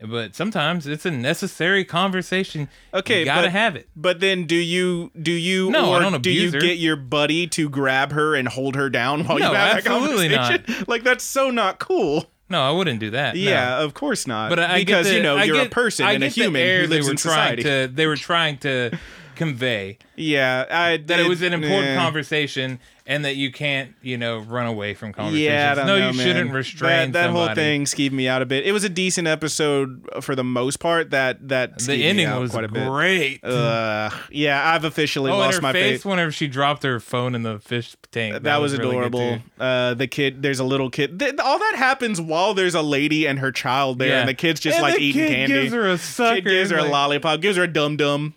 But sometimes it's a necessary conversation. Okay, you gotta but, have it. But then, do you do you no, or I don't abuse do you her. Get your buddy to grab her and hold her down while no, you have that conversation? Not. Like, that's so not cool. No, I wouldn't do that. Yeah, no. Of course not. But I, because I get the, you know, I you're get, a person I and a human who lives in society. To, they were trying to convey. Yeah, I did, that it was an important yeah. conversation, and that you can't, you know, run away from conversations. Yeah, I don't no, know, you man. shouldn't restrain. That, that somebody. whole thing skeeved me out a bit. It was a decent episode for the most part. That that the ending was quite a bit. great. Uh, yeah, I've officially oh, lost and her my face faith. Whenever she dropped her phone in the fish tank, that, that was, was really adorable. Uh, the kid, there's a little kid. Th- all that happens while there's a lady and her child there, yeah. and the kid's just and like eating kid candy. Gives her a sucker. Kid gives her like... a lollipop. Gives her a dum dum.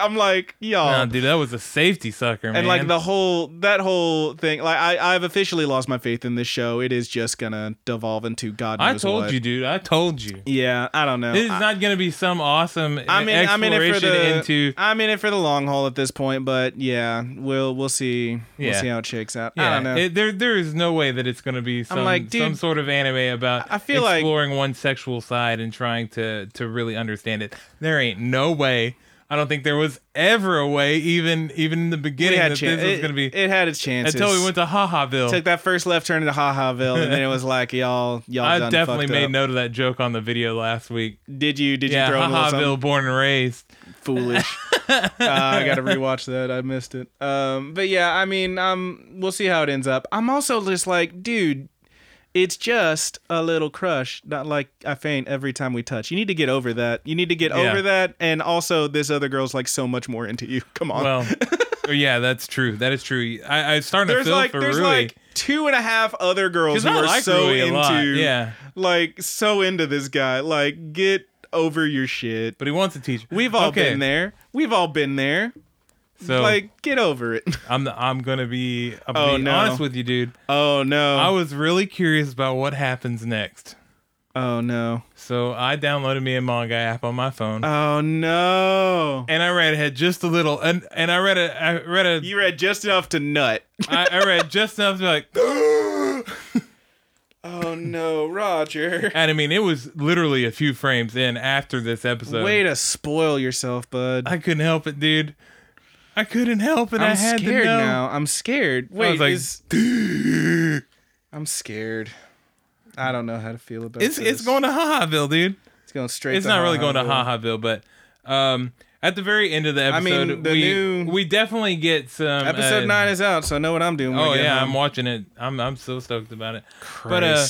I'm like, y'all. Nah, dude, that was a safety sucker, man. And like the whole, that whole thing, like I, I've officially lost my faith in this show. It is just gonna devolve into God knows I told what. you, dude. I told you. Yeah, I don't know. This is I, not gonna be some awesome I'm in, exploration I'm in it for the, into. I'm in it for the long haul at this point, but yeah, we'll we'll see. Yeah. We'll see how it shakes out. Yeah. I don't know. It, there there is no way that it's gonna be some like, dude, some sort of anime about I feel exploring like, one sexual side and trying to to really understand it. There ain't no way. I don't think there was ever a way, even even in the beginning, that chan- this was going to be... It had its chances. Until we went to Ha-Ha-ville. Took that first left turn into Ha-Ha-ville, and then it was like, y'all y'all I done definitely made up. note of that joke on the video last week. Did you? Did yeah, you throw Ha-Ha-ville, a little something? Born and raised. Foolish. uh, I got to rewatch that. I missed it. Um, but yeah, I mean, um, we'll see how it ends up. I'm also just like, dude, it's just a little crush, not like I faint every time we touch. You need to get over that. You need to get yeah. over that. And also, this other girl's like so much more into you. Come on. Well, yeah, that's true. That is true. I, I started to feel like, for there's Rui. Like two and a half other girls who are like so into, yeah. like so into this guy. Like, get over your shit. But he wants to teach. We've all okay. been there. We've all been there. So, like, get over it. I'm the, I'm gonna be, I'm gonna oh, be no. honest with you, dude. Oh no! I was really curious about what happens next. Oh no! So I downloaded me a manga app on my phone. Oh no! And I read ahead just a little, and and I read a, I read a. You read just enough to nut. I, I read just enough to like. Oh no, Roger! And I mean, it was literally a few frames in after this episode. Way to spoil yourself, bud. I couldn't help it, dude. I couldn't help it. I'm I had scared to know. now. I'm scared. Wait, I was like, is... I'm scared. I don't know how to feel about it's, this. It's going to Ha-Ha-ville, dude. It's going straight. It's to not Ha-Ha-ville. really going to Ha-Ha-ville, but um, at the very end of the episode, I mean, the we new... we definitely get some. Episode uh, nine is out, so I know what I'm doing. Oh yeah, home. I'm watching it. I'm I'm so stoked about it. Christ. But, uh,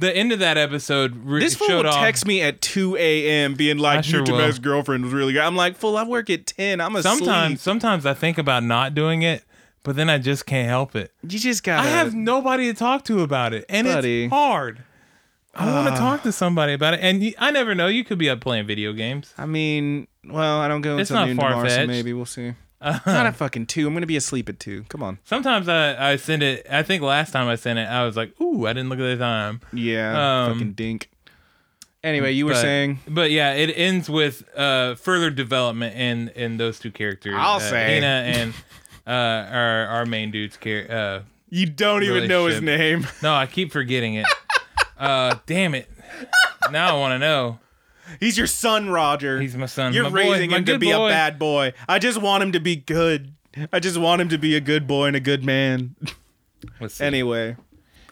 the end of that episode re- this fool showed will text off. me at two a.m. being like, your sure Domestic Girlfriend was really good. I'm like, fool, I work at ten. I'm asleep. Sometimes, sometimes I think about not doing it, but then I just can't help it. You just gotta. I have nobody to talk to about it, and buddy. it's hard. I uh, want to talk to somebody about it, and I never know. You could be up playing video games. I mean, well, I don't go it's until noon tomorrow, so maybe we'll see. Uh, not at fucking two. I'm gonna be asleep at two. Come on. Sometimes I, I send it. I think last time I sent it, I was like, "Ooh, I didn't look at the time." Yeah, um, fucking dink. Anyway, you were but, saying, but yeah, it ends with uh, further development in, in those two characters. I'll uh, say Hina and uh, our our main dude's character. Uh, you don't even know his name. No, I keep forgetting it. uh, damn it! Now I want to know. He's your son, Roger. He's my son. You're my raising boy, him to be boy. a bad boy. I just want him to be good. I just want him to be a good boy and a good man. Let's see. Anyway,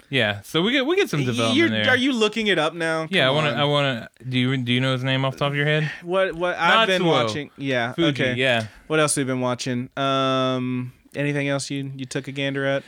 yeah. So we get we get some development You're, there. Are you looking it up now? Come yeah, I want to. I want to. Do you do you know his name off the top of your head? What what Not I've been watching? Yeah. Fuji, okay. Yeah. What else we've been watching? Um. Anything else you you took a gander at?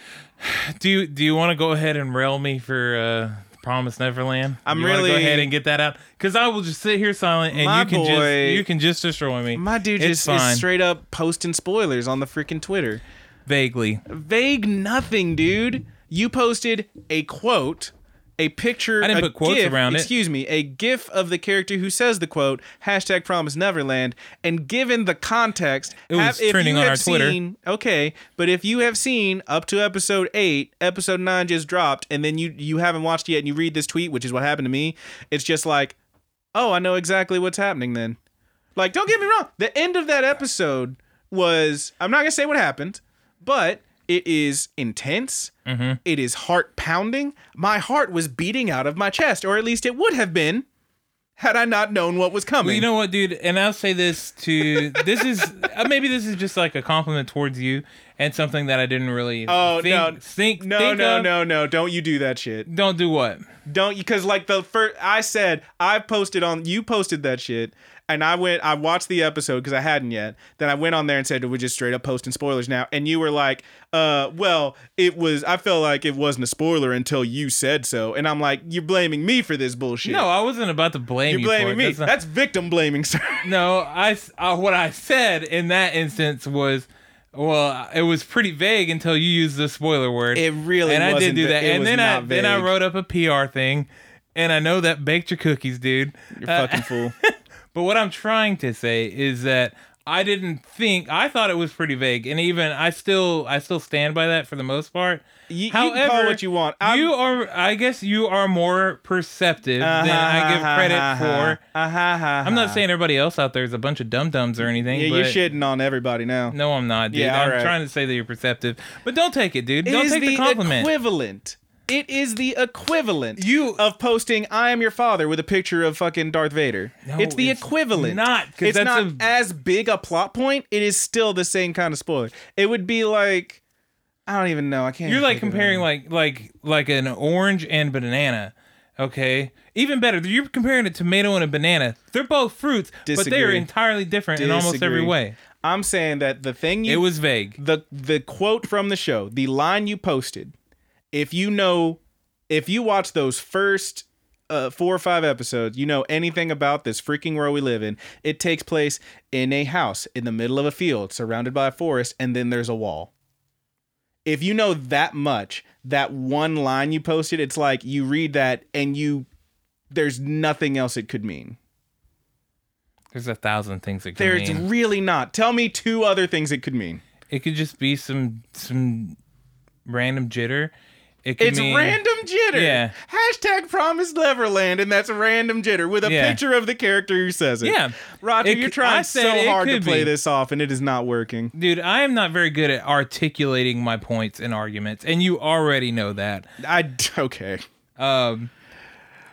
Do you do you want to go ahead and rail me for? Uh, Promised Neverland. I'm you really go ahead and get that out because I will just sit here silent and you can boy, just you can just destroy me. My dude it's just fine. is straight up posting spoilers on the freaking Twitter. Vaguely, vague nothing, dude. You posted a quote, a picture. I didn't a put quotes GIF, around it. Excuse me, a GIF of the character who says the quote hashtag Promised Neverland. And given the context, it was have, trending on our Twitter. Seen, okay, but if you have seen up to episode eight, episode nine just dropped, and then you you haven't watched it yet, and you read this tweet, which is what happened to me. It's just like, oh, I know exactly what's happening. Then, like, don't get me wrong. The end of that episode was. I'm not gonna say what happened, but. It is intense. Mm-hmm. It is heart pounding. My heart was beating out of my chest, or at least it would have been, had I not known what was coming. Well, you know what, dude? And I'll say this to this is maybe this is just like a compliment towards you and something that I didn't really. Oh think, no! Think, no! Think no! Of. No! No! Don't you do that shit? Don't do what? Don't you? Because like the first, I said I posted on. You posted that shit. and I went, I watched the episode because I hadn't yet. Then I went on there and said, we're just straight up posting spoilers now. And you were like, uh, well, it was, I felt like it wasn't a spoiler until you said so. And I'm like, you're blaming me for this bullshit. No, I wasn't about to blame you're you. You're blaming for it. me. That's, not... That's victim blaming, sir. No, I, uh, what I said in that instance was, well, it was pretty vague until you used the spoiler word. It really and wasn't. And I did do that. And then I, then I wrote up a P R thing. And I know that baked your cookies, dude. You're a fucking uh, fool. But what I'm trying to say is that I didn't think, I thought it was pretty vague. And even I still I still stand by that for the most part. You, However, you can call what you want. I'm, you are, I guess you are more perceptive uh-huh, than I give credit uh-huh, for. Uh-huh, uh-huh. I'm not saying everybody else out there is a bunch of dum-dums or anything. Yeah, you're shitting on everybody now. No, I'm not, dude. Yeah, I'm right. trying to say that you're perceptive. But don't take it, dude. It don't take the, the compliment. Equivalent. It is the equivalent you, of posting "I am your father" with a picture of fucking Darth Vader. No, it's the it's equivalent. Not it's that's not a... as big a plot point. It is still the same kind of spoiler. It would be like, I don't even know. I can't. You're like comparing like like like an orange and banana. Okay, even better. You're comparing a tomato and a banana. They're both fruits, Disagree. but they are entirely different Disagree. in almost every way. I'm saying that the thing you, it was vague. The the quote from the show, the line you posted. If you know, if you watch those first uh, four or five episodes, you know anything about this freaking world we live in. It takes place in a house in the middle of a field surrounded by a forest, and then there's a wall. If you know that much, that one line you posted, it's like you read that and you, there's nothing else it could mean. There's a thousand things it could there's mean. There's really not. Tell me two other things it could mean. It could just be some some random jitter. It it's mean, random jitter. Yeah. Hashtag Promised Neverland, and that's random jitter with a yeah. picture of the character who says it. Yeah, Roger, it, you're trying so hard to play be. this off, and it is not working. Dude, I am not very good at articulating my points and arguments, and you already know that. I okay. Um,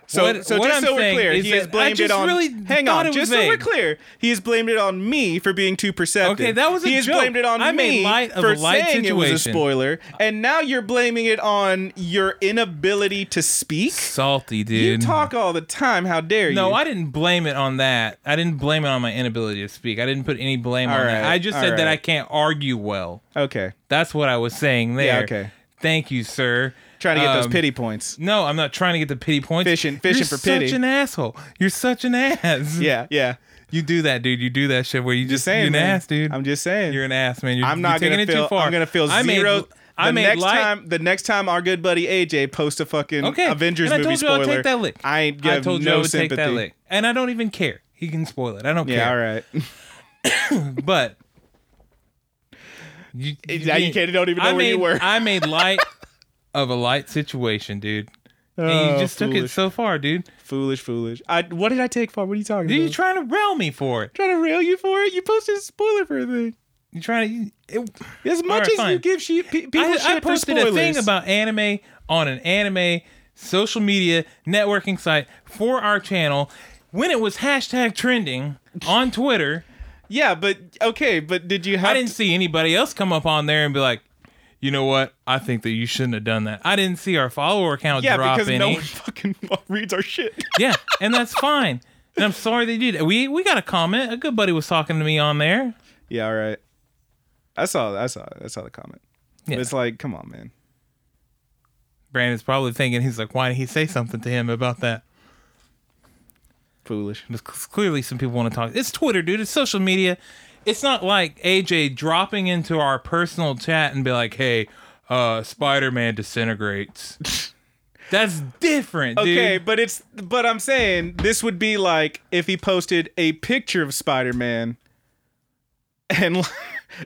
so what, so what just I'm so we're clear, he has blamed it on. Really hang on, just vague. so we're clear, he has blamed it on me for being too perceptive. Okay, that was a he joke. He has blamed it on I me light of for light saying situation. it was a spoiler, and now you're blaming it on your inability to speak. Salty, dude. You talk all the time. How dare you? No, I didn't blame it on that. I didn't blame it on my inability to speak. I didn't put any blame all on right, that. I just said right. that I can't argue well. Okay, that's what I was saying there. Yeah, okay. Thank you, sir. Trying to get um, those pity points. No, I'm not trying to get the pity points. Fishing, fishing for pity. You're such an asshole. You're such an ass. Yeah, yeah. You do that, dude. You do that shit where you just, just saying, you're an man. ass, dude. I'm just saying. You're an ass, man. You're, I'm not you're taking gonna it feel, too far. I'm gonna feel I zero. Made, I the made next light. time, the next time our good buddy A J posts a fucking okay. Avengers and movie spoiler, I told you I'll take that lick. I ain't give I told no you I would sympathy. Take that lick, and I don't even care. He can spoil it. I don't yeah, care. Yeah, all right. But you, you, now you can't. Don't even know I where made, you were. I made light. Of a light situation, dude. Oh, and you just foolish. took it so far, dude. Foolish, foolish. I what did I take far? What are you talking dude, about? You're trying to rail me for it. Trying to rail you for it? You posted a spoiler for a thing. You're trying to... It, as much right, as fine. you give she, people I, shit I posted a thing about anime on an anime social media networking site for our channel when it was hashtag trending on Twitter. Yeah, but... Okay, but did you have... I didn't to- see anybody else come up on there and be like, you know what? I think that you shouldn't have done that. I didn't see our follower count yeah, drop any. Yeah, because no one fucking reads our shit. Yeah, and that's fine. And I'm sorry they did. We we got a comment. A good buddy was talking to me on there. Yeah, all right. I saw I saw I saw the comment. Yeah. It's like, come on, man. Brandon's probably thinking, he's like, why did he say something to him about that? Foolish. Because clearly some people want to talk. It's Twitter, dude. It's social media. It's not like A J dropping into our personal chat and be like, hey, uh, Spider-Man disintegrates. That's different, dude. Okay, but it's but I'm saying this would be like if he posted a picture of Spider-Man and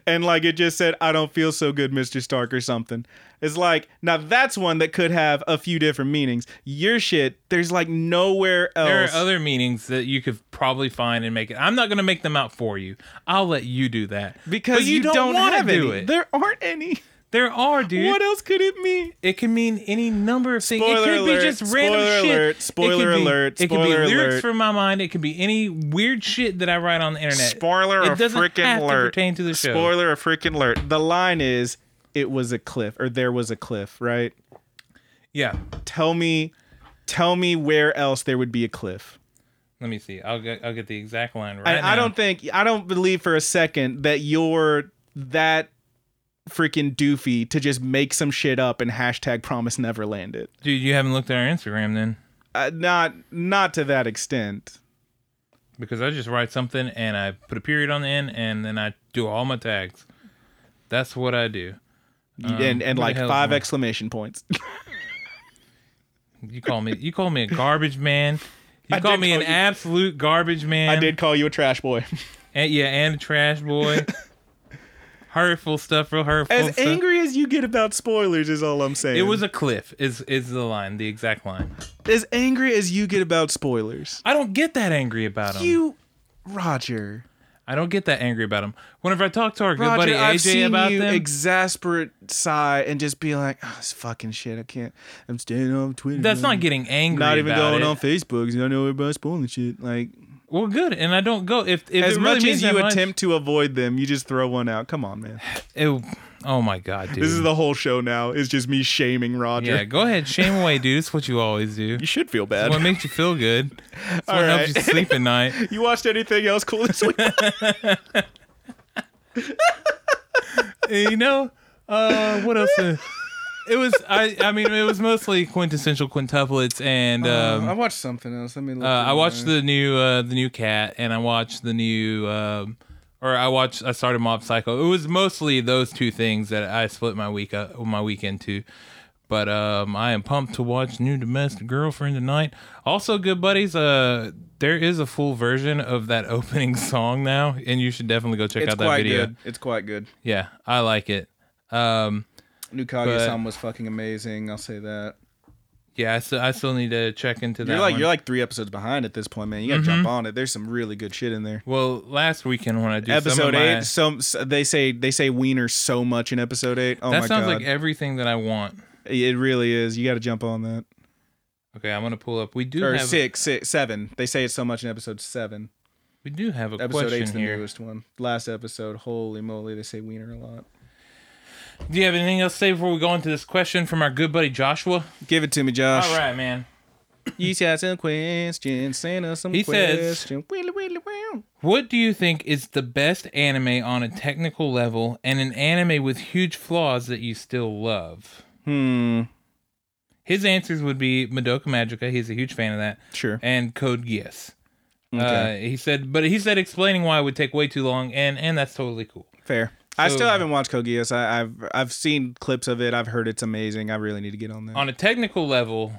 and like it just said, I don't feel so good, Mister Stark, or something. It's like, now that's one that could have a few different meanings. Your shit, there's like nowhere else. There are other meanings that you could probably find and make it. I'm not going to make them out for you. I'll let you do that. Because but you, you don't, don't want to do any. it. There aren't any. There are, dude. What else could it mean? It can mean any number of things. Spoiler it could alert, be just random spoiler shit. Alert, spoiler be, alert. It spoiler alert. It could be lyrics from my mind. It could be any weird shit that I write on the internet. Spoiler or freaking alert. It pertain to the show. Spoiler or freaking alert. The line is, it was a cliff, or there was a cliff, right? Yeah. Tell me, tell me where else there would be a cliff. Let me see. I'll get, I'll get the exact line right I, now. I don't think, I don't believe for a second that you're that freaking doofy to just make some shit up and hashtag Promise Never Landed. Dude, you haven't looked at our Instagram then? Uh, not, not to that extent. Because I just write something and I put a period on the end and then I do all my tags. That's what I do. Um, and and like five exclamation points. You call me, you call me a garbage man. You I call me call an you, absolute garbage man. I did call you a trash boy. And, yeah, and a trash boy. Hurtful stuff, real hurtful As stuff. Angry as you get about spoilers is all I'm saying. It was a cliff is, is the line, the exact line. As angry as you get about spoilers. I don't get that angry about them. You, Roger. I don't get that angry about them. Whenever I talk to our Roger, good buddy I've A J seen about you them, exasperate sigh and just be like, "Oh, this fucking shit, I can't. I'm staying on Twitter." That's man. Not getting angry. Not even about going it. On Facebook because I know everybody's spoiling shit. Like, well, good, and I don't go if, if as it really much as you much, attempt to avoid them, you just throw one out. Come on, man. It, oh my god, dude. This is the whole show now. It's just me shaming Roger. Yeah, go ahead, shame away, dude. It's what you always do. You should feel bad. It's what makes you feel good. It's all what right. helps you sleep at night. You watched anything else cool this week? You know, uh, what else? Uh, it was. I. I mean, it was mostly Quintessential Quintuplets, and um, uh, I watched something else. Let me. Look uh, I watched the new, uh, the new Cat, and I watched the new. Um, Or I watched. I started Mob Psycho. It was mostly those two things that I split my week up, my week into. But um, I am pumped to watch new Domestic Girlfriend tonight. Also, Good Buddies. Uh, there is a full version of that opening song now, and you should definitely go check it's out that video. Good. It's quite good. Yeah, I like it. Um, new Kaguya-sama was fucking amazing. I'll say that. Yeah, I still, I still need to check into that. You're like one. You're like three episodes behind at this point, man. You gotta mm-hmm. jump on it. There's some really good shit in there. Well, last weekend when I do episode some of eight, my... some they say they say wiener so much in episode eight. Oh that my god, that sounds like everything that I want. It really is. You gotta jump on that. Okay, I'm gonna pull up. We do or have six, six, seven. They say it's so much in episode seven. We do have a episode question eight's here. The newest one. Last episode, holy moly, they say wiener a lot. Do you have anything else to say before we go into this question from our good buddy Joshua? Give it to me, Josh. All right, man. You said some questions. Send us some he questions. Says, what do you think is the best anime on a technical level and an anime with huge flaws that you still love? Hmm. His answers would be Madoka Magica. He's a huge fan of that. Sure. And Code Geass. Okay. Uh, he said, but he said explaining why it would take way too long, and, and that's totally cool. Fair. So, I still haven't watched Code Geass. I, I've I've seen clips of it. I've heard it's amazing. I really need to get on that. On a technical level,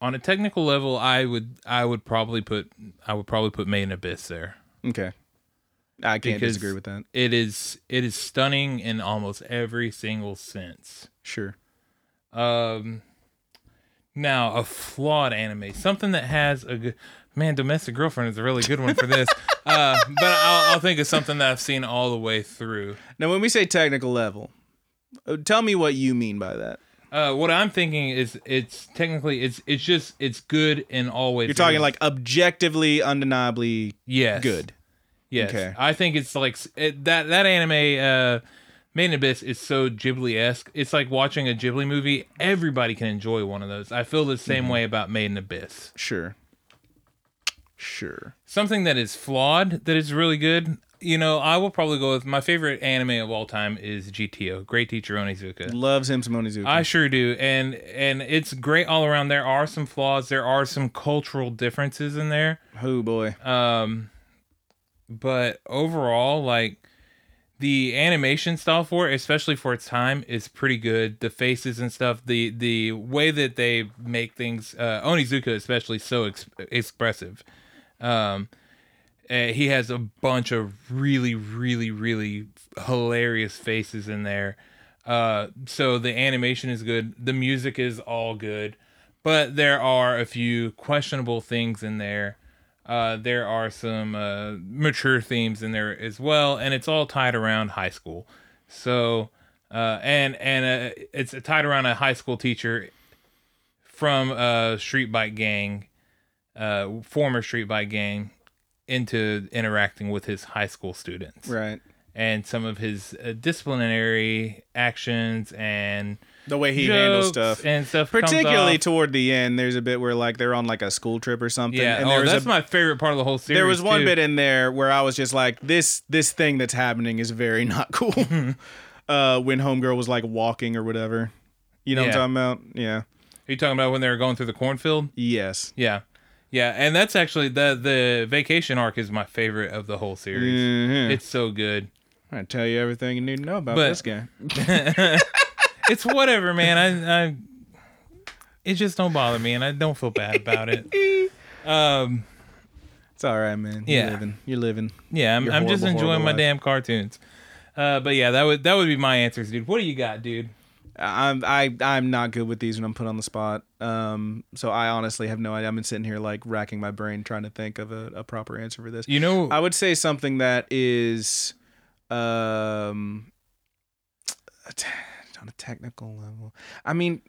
on a technical level, I would I would probably put I would probably put Made in Abyss there. Okay, I can't because disagree with that. It is it is stunning in almost every single sense. Sure. Um, now a flawed anime, something that has a good. Man, Domestic Girlfriend is a really good one for this. uh, but I'll, I'll think of something that I've seen all the way through. Now, when we say technical level, tell me what you mean by that. Uh, what I'm thinking is it's technically, it's it's just, it's good in all ways. You're talking like objectively, undeniably yes. good. Yes. Okay. I think it's like, it, that that anime, uh, Made in Abyss, is so Ghibli-esque. It's like watching a Ghibli movie. Everybody can enjoy one of those. I feel the same mm-hmm. way about Made in Abyss. Sure. Sure. Something that is flawed that is really good. You know, I will probably go with my favorite anime of all time is G T O, Great Teacher Onizuka. Loves him some Onizuka. I sure do. And and it's great all around. There are some flaws. There are some cultural differences in there. Oh boy. Um but overall, like the animation style for it, especially for its time, is pretty good. The faces and stuff, the the way that they make things, uh, Onizuka especially, so ex- expressive. Um, he has a bunch of really, really, really hilarious faces in there. Uh, so the animation is good. The music is all good, but there are a few questionable things in there. Uh, there are some uh, mature themes in there as well, and it's all tied around high school. So, uh, and and uh, it's tied around a high school teacher from a street bike gang. Uh, former street bike gang into interacting with his high school students, right? and some of his uh, disciplinary actions and the way he handles stuff and stuff, particularly toward the end. There's a bit where like they're on like a school trip or something. Yeah, and oh, there was that's a, my favorite part of the whole series. There was one too. bit in there where I was just like, this this thing that's happening is very not cool. uh, when Homegirl was like walking or whatever, you know yeah. what I'm talking about? Yeah. Are you talking about when they were going through the cornfield? Yes. Yeah, yeah, and that's actually the the vacation arc is my favorite of the whole series. Mm-hmm. It's so good. I tell you everything you need to know about but, this guy. It's whatever, man. I, I, it just don't bother me, and I don't feel bad about it. Um, it's all right, man. You're yeah, living. You're living. Yeah, I'm. You're I'm horrible, just enjoying my life. damn cartoons. Uh, but yeah, that would that would be my answers, dude. What do you got, dude? I'm I I'm not good with these when I'm put on the spot. Um, so I honestly have no idea. I've been sitting here like racking my brain trying to think of a, a proper answer for this. You know, I would say something that is, um, on a technical level. I mean,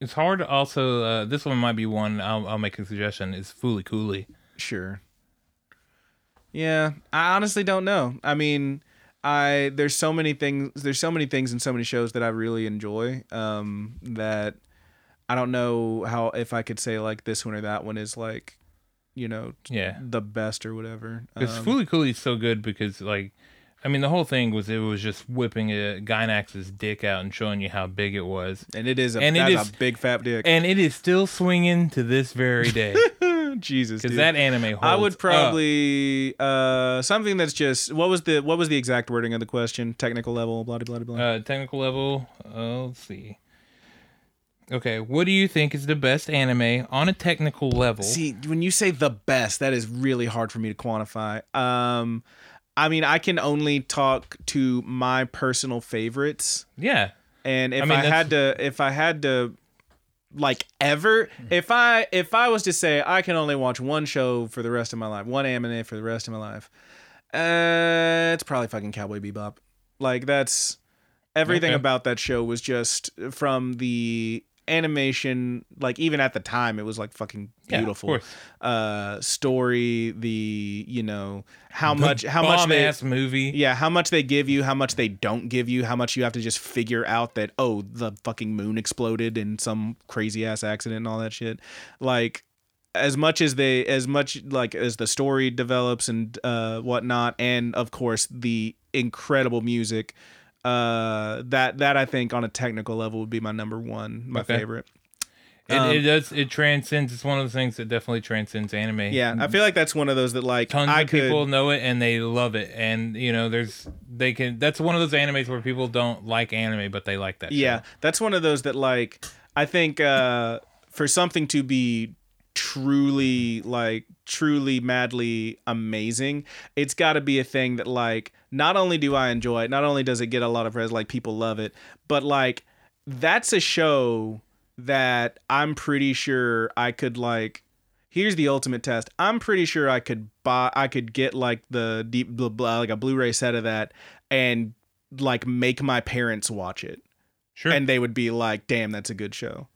it's hard. Also, uh, this one might be one. I'll I'll make a suggestion. Is Fooly Cooly? Sure. Yeah, I honestly don't know. I mean. I there's so many things there's so many things and so many shows that I really enjoy um, that I don't know how if I could say like this one or that one is like you know yeah. the best or whatever. Because um, Fooly Cooly is so good because like I mean the whole thing was it was just whipping a Gynax's dick out and showing you how big it was and it is a, and it is, a big fat dick and it is still swinging to this very day. Jesus, because that anime holds. I would probably oh. uh, something that's just what was the what was the exact wording of the question? Technical level, blah blah blah blah. Uh, technical level. Uh, let's see. Okay, what do you think is the best anime on a technical level? See, when you say the best, that is really hard for me to quantify. Um, I mean, I can only talk to my personal favorites. Yeah, and if I, mean, I had to, if I had to. Like ever, if I if I was to say I can only watch one show for the rest of my life, one anime for the rest of my life, uh, it's probably fucking Cowboy Bebop. Like that's everything okay. about that show was just from the animation. Like even at the time, it was like fucking beautiful. Yeah, of course. Uh, story, the you know how the much how much they ass movie. Yeah, how much they give you, how much they don't give you, how much you have to just figure out that oh the fucking moon exploded in some crazy ass accident and all that shit. Like as much as they as much like as the story develops and uh, whatnot, and of course the incredible music. Uh, that that I think on a technical level would be my number one, my okay. favorite. It, um, it does it transcends. It's one of the things that definitely transcends anime. Yeah, I feel like that's one of those that like tons I of could, people know it and they love it, and you know, there's they can. That's one of those animes where people don't like anime but they like that. Yeah, show. That's one of those that like I think uh, for something to be truly like truly madly amazing, it's got to be a thing that like. Not only do I enjoy it, not only does it get a lot of res, like people love it, but like that's a show that I'm pretty sure I could like. Here's the ultimate test. I'm pretty sure I could buy, I could get like the deep, blah, blah, like a Blu-ray set of that, and like make my parents watch it. Sure. And they would be like, "Damn, that's a good show."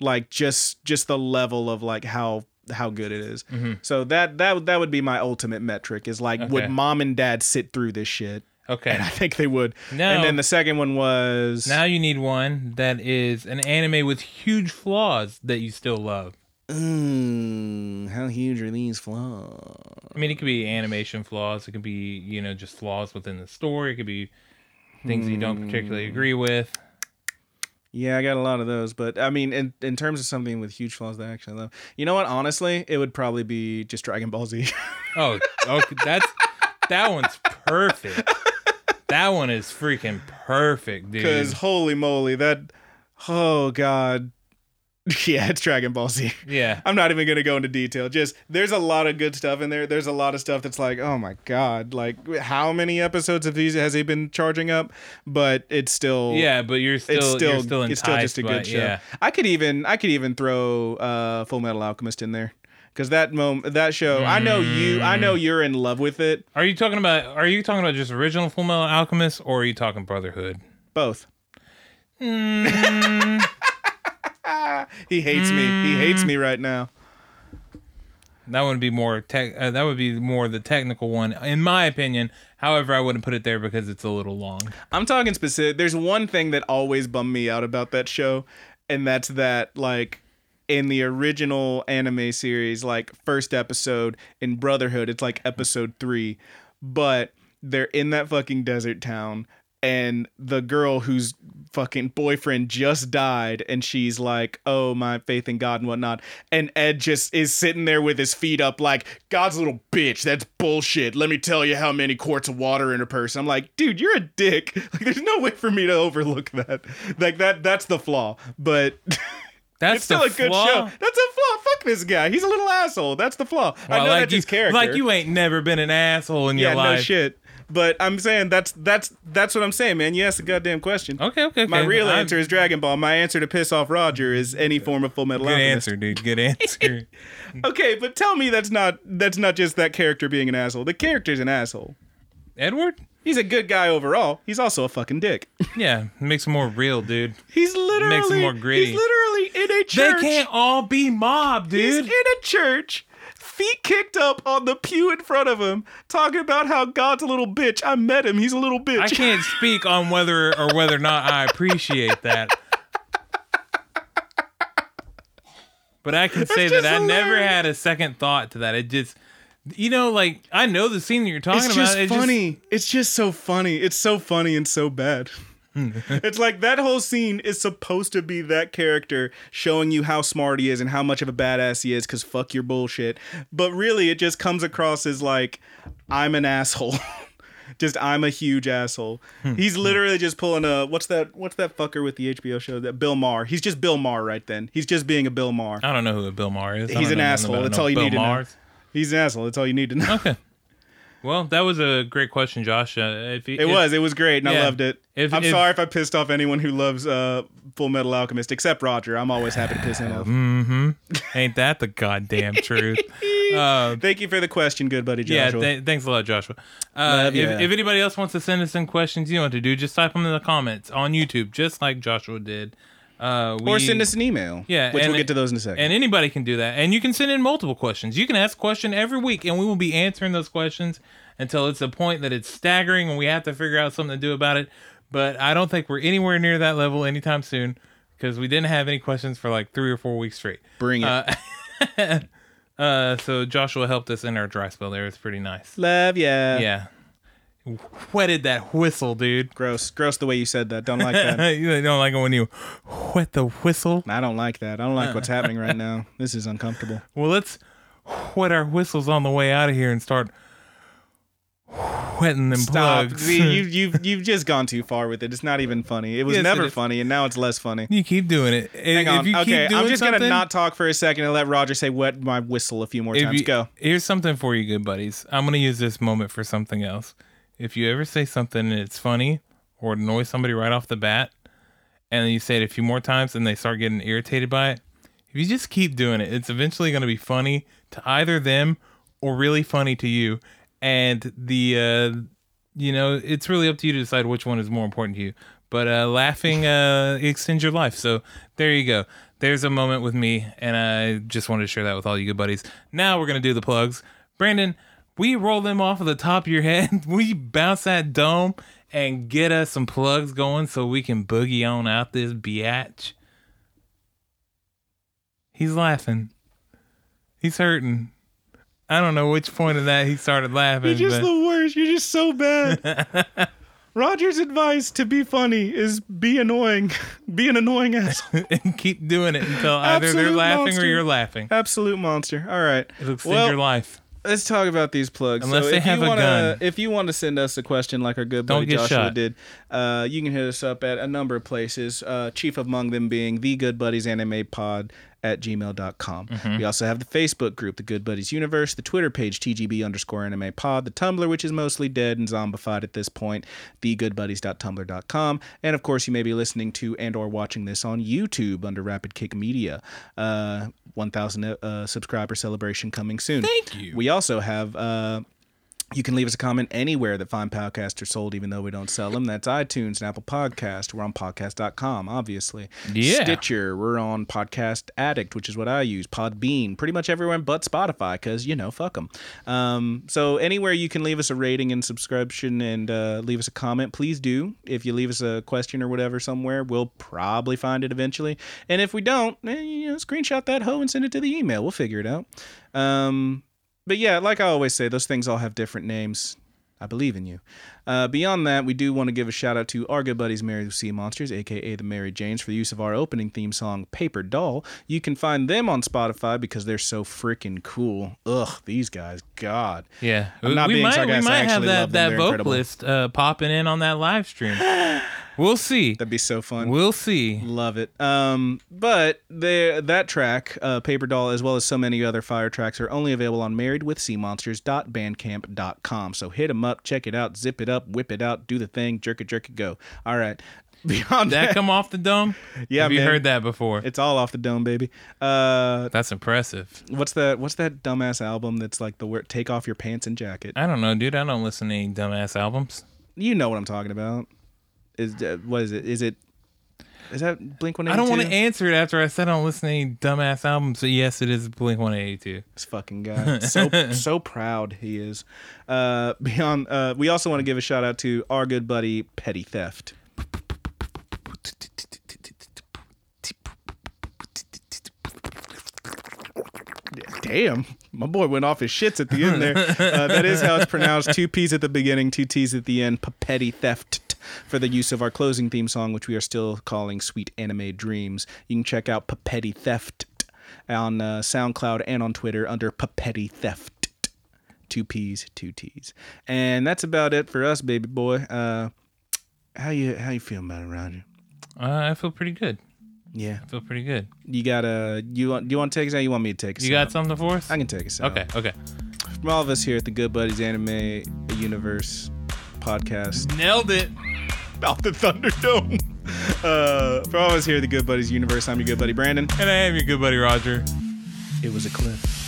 Like just just the level of like how. how good it is. Mm-hmm. So that that that would be my ultimate metric is like okay. would mom and dad sit through this shit? Okay. And I think they would. No. And then the second one was now you need one that is an anime with huge flaws that you still love. Mm, how huge are these flaws? I mean, it could be animation flaws, it could be, you know, just flaws within the story, it could be things mm. you don't particularly agree with. Yeah, I got a lot of those, but I mean, in, in terms of something with huge flaws that I actually love, you know what? Honestly, it would probably be just Dragon Ball Z. oh, okay, that's that one's perfect. That one is freaking perfect, dude. Because holy moly, that oh god, yeah, it's Dragon Ball Z. Yeah, I'm not even gonna go into detail. Just there's a lot of good stuff in there. There's a lot of stuff that's like, oh my god, like how many episodes of these has he been charging up? But it's still yeah, but you're still it's still, you're still it's still just a good show. Yeah. I could even I could even throw uh, Fullmetal Alchemist in there. Because that moment, that show, mm. I know you, I know you're in love with it. Are you talking about? Are you talking about just original Fullmetal Alchemist, or are you talking Brotherhood? Both. Mm. he hates mm. me. He hates me right now. That would be more tech. Uh, that would be more the technical one, in my opinion. However, I wouldn't put it there because it's a little long. I'm talking specific. There's one thing that always bummed me out about that show, and that's that, like, in the original anime series, like, first episode in Brotherhood, it's like episode three, but they're in that fucking desert town, and the girl whose fucking boyfriend just died, and she's like, oh, my faith in God and whatnot. And Ed just is sitting there with his feet up like, God's a little bitch. That's bullshit. Let me tell you how many quarts of water in her person. I'm like, dude, you're a dick. Like, there's no way for me to overlook that. Like, that that's the flaw. But that's it's still a good flaw? Show. That's a flaw. Fuck this guy. He's a little asshole. That's the flaw. Well, I know, like, that's you, his character. Like, you ain't never been an asshole in yeah, your life. Yeah, no shit. But I'm saying that's that's that's what I'm saying, man. You asked a goddamn question. Okay, okay, okay. My real I'm... answer is Dragon Ball. My answer to piss off Roger is any form of Fullmetal Alchemist. Good answer, dude. Good answer. Okay, but tell me that's not that's not just that character being an asshole. The character's an asshole. Edward? He's a good guy overall. He's also a fucking dick. Yeah, makes him more real, dude. He's literally makes him more gritty. He's literally in a church. They can't all be mobbed, dude. He's in a church. Feet kicked up on the pew in front of him, talking about how God's a little bitch. I met him. He's a little bitch. I can't speak on whether or whether or not I appreciate that. But I can say that hilarious. I never had a second thought to that. It just, you know, like, I know the scene that you're talking it's about. Just it's funny. Just... It's just so funny. It's so funny and so bad. It's like that whole scene is supposed to be that character showing you how smart he is and how much of a badass he is, because fuck your bullshit. But really, it just comes across as like, I'm an asshole. Just, I'm a huge asshole. He's literally just pulling a, what's that What's that fucker with the H B O show? That Bill Maher. He's just Bill Maher right then. He's just being a Bill Maher. I don't know who a Bill Maher is. He's an asshole. That's all you Bill need Maher's. to know. He's an asshole. That's all you need to know. Okay. Well, that was a great question, Josh. Uh, if you, it if, was. It was great, and yeah, I loved it. If, I'm if, sorry if I pissed off anyone who loves uh, Fullmetal Alchemist, except Roger. I'm always happy to piss him off. Mm-hmm. Ain't that the goddamn truth? Uh, Thank you for the question, good buddy, Joshua. Yeah, th- thanks a lot, Joshua. Uh, if, if anybody else wants to send us in questions, you know what to do. Just type them in the comments on YouTube, just like Joshua did. Uh, we, or send us an email, yeah, which we'll get to those in a second. And anybody can do that. And you can send in multiple questions. You can ask a question every week, and we will be answering those questions until it's a point that it's staggering and we have to figure out something to do about it. But I don't think we're anywhere near that level anytime soon, because we didn't have any questions for like three or four weeks straight. Bring it. Uh, uh, so Joshua helped us in our dry spell there. It's pretty nice. Love ya. Yeah. Whetted that whistle, dude. Gross. Gross the way you said that. Don't like that. You don't like it when you whet the whistle? I don't like that. I don't like what's happening right now. This is uncomfortable. Well, let's whet our whistles on the way out of here and start whetting them Stop. plugs. See, you, you've, you've just gone too far with it. It's not even funny. It was yes, never it funny, and now it's less funny. You keep doing it. Hang if on. You okay, keep doing I'm just going to not talk for a second and let Roger say wet my whistle a few more times. You, Go. Here's something for you, good buddies. I'm going to use this moment for something else. If you ever say something and it's funny or annoys somebody right off the bat, and then you say it a few more times and they start getting irritated by it, if you just keep doing it, it's eventually going to be funny to either them or really funny to you. And the, uh, you know, it's really up to you to decide which one is more important to you. But uh, laughing uh, extends your life. So there you go. There's a moment with me, and I just wanted to share that with all you good buddies. Now we're going to do the plugs. Brandon, we roll them off of the top of your head. We bounce that dome and get us some plugs going so we can boogie on out this biatch. He's laughing. He's hurting. I don't know which point of that he started laughing. You're just but... the worst. You're just so bad. Roger's advice to be funny is be annoying. Be an annoying asshole. And keep doing it until either Absolute they're laughing monster. or you're laughing. Absolute monster. All right. It'll extend well, your life. Let's talk about these plugs. Unless so they have wanna, a gun. If you want to send us a question like our good buddy Joshua shot. did, uh, you can hit us up at a number of places, uh, chief among them being the Good Buddies Anime Pod at gmail dot com. Mm-hmm. We also have the Facebook group, the Good Buddies Universe, the Twitter page, T G B underscore anime pod, the Tumblr, which is mostly dead and zombified at this point, the good buddies dot tumblr dot com. And of course, you may be listening to and or watching this on YouTube under Rapid Kick Media. Uh, one thousand uh, subscriber celebration coming soon. Thank you. We also have... Uh, You can leave us a comment anywhere that fine podcasts are sold, even though we don't sell them. That's iTunes and Apple Podcast. We're on podcast dot com, obviously. Yeah. Stitcher. We're on Podcast Addict, which is what I use. Podbean. Pretty much everyone but Spotify, because, you know, fuck them. Um, so anywhere you can leave us a rating and subscription and uh, leave us a comment, please do. If you leave us a question or whatever somewhere, we'll probably find it eventually. And if we don't, eh, you know, screenshot that hoe and send it to the email. We'll figure it out. Um... But yeah, like I always say, those things all have different names. I believe in you. Uh, beyond that, we do want to give a shout out to our good buddies, Married with Sea Monsters, a k a the Mary Janes, for the use of our opening theme song, Paper Doll. You can find them on Spotify because they're so freaking cool. Ugh, these guys, God. Yeah, I'm not we, being might, sarcastic. We might have that, that vocalist uh, popping in on that live stream. We'll see. That'd be so fun. We'll see. Love it. Um, but that track, uh, Paper Doll, as well as so many other fire tracks, are only available on married with sea monsters dot bandcamp dot com. So hit them up, check it out, zip it up, whip it out, do the thing, jerk it, jerk it, go. All right. Beyond Did that, that come off the dome? Yeah, Have man. you heard that before? It's all off the dome, baby. Uh, that's impressive. What's that What's that dumbass album that's like the word, take off your pants and jacket? I don't know, dude. I don't listen to any dumbass albums. You know what I'm talking about. Is uh, what is it? Is it? Is that Blink one eighty-two? I don't want to answer it after I said I don't listen to any dumbass albums. So yes, it is Blink one eighty-two. This fucking guy, so so proud he is. Uh, beyond, uh, we also want to give a shout out to our good buddy Petty Theft. Damn. My boy went off his shits at the end there. Uh, that is how it's pronounced. Two P's at the beginning, two T's at the end. Petty Theft, for the use of our closing theme song, which we are still calling Sweet Anime Dreams. You can check out Petty Theft on uh, SoundCloud and on Twitter under Petty Theft. Two P's, two T's. And that's about it for us, baby boy. Uh, how you how you feeling about it, Roger? Uh, I feel pretty good. Yeah, I feel pretty good. You got a you want? Do you want to take us out? Or you want me to take us? You out? Got something for us? I can take us out. Okay, okay. From all of us here at the Good Buddies Anime Universe Podcast, nailed it. Out the Thunderdome. Uh, for all of us here at the Good Buddies Universe, I'm your good buddy Brandon, and I am your good buddy Roger. It was a cliff.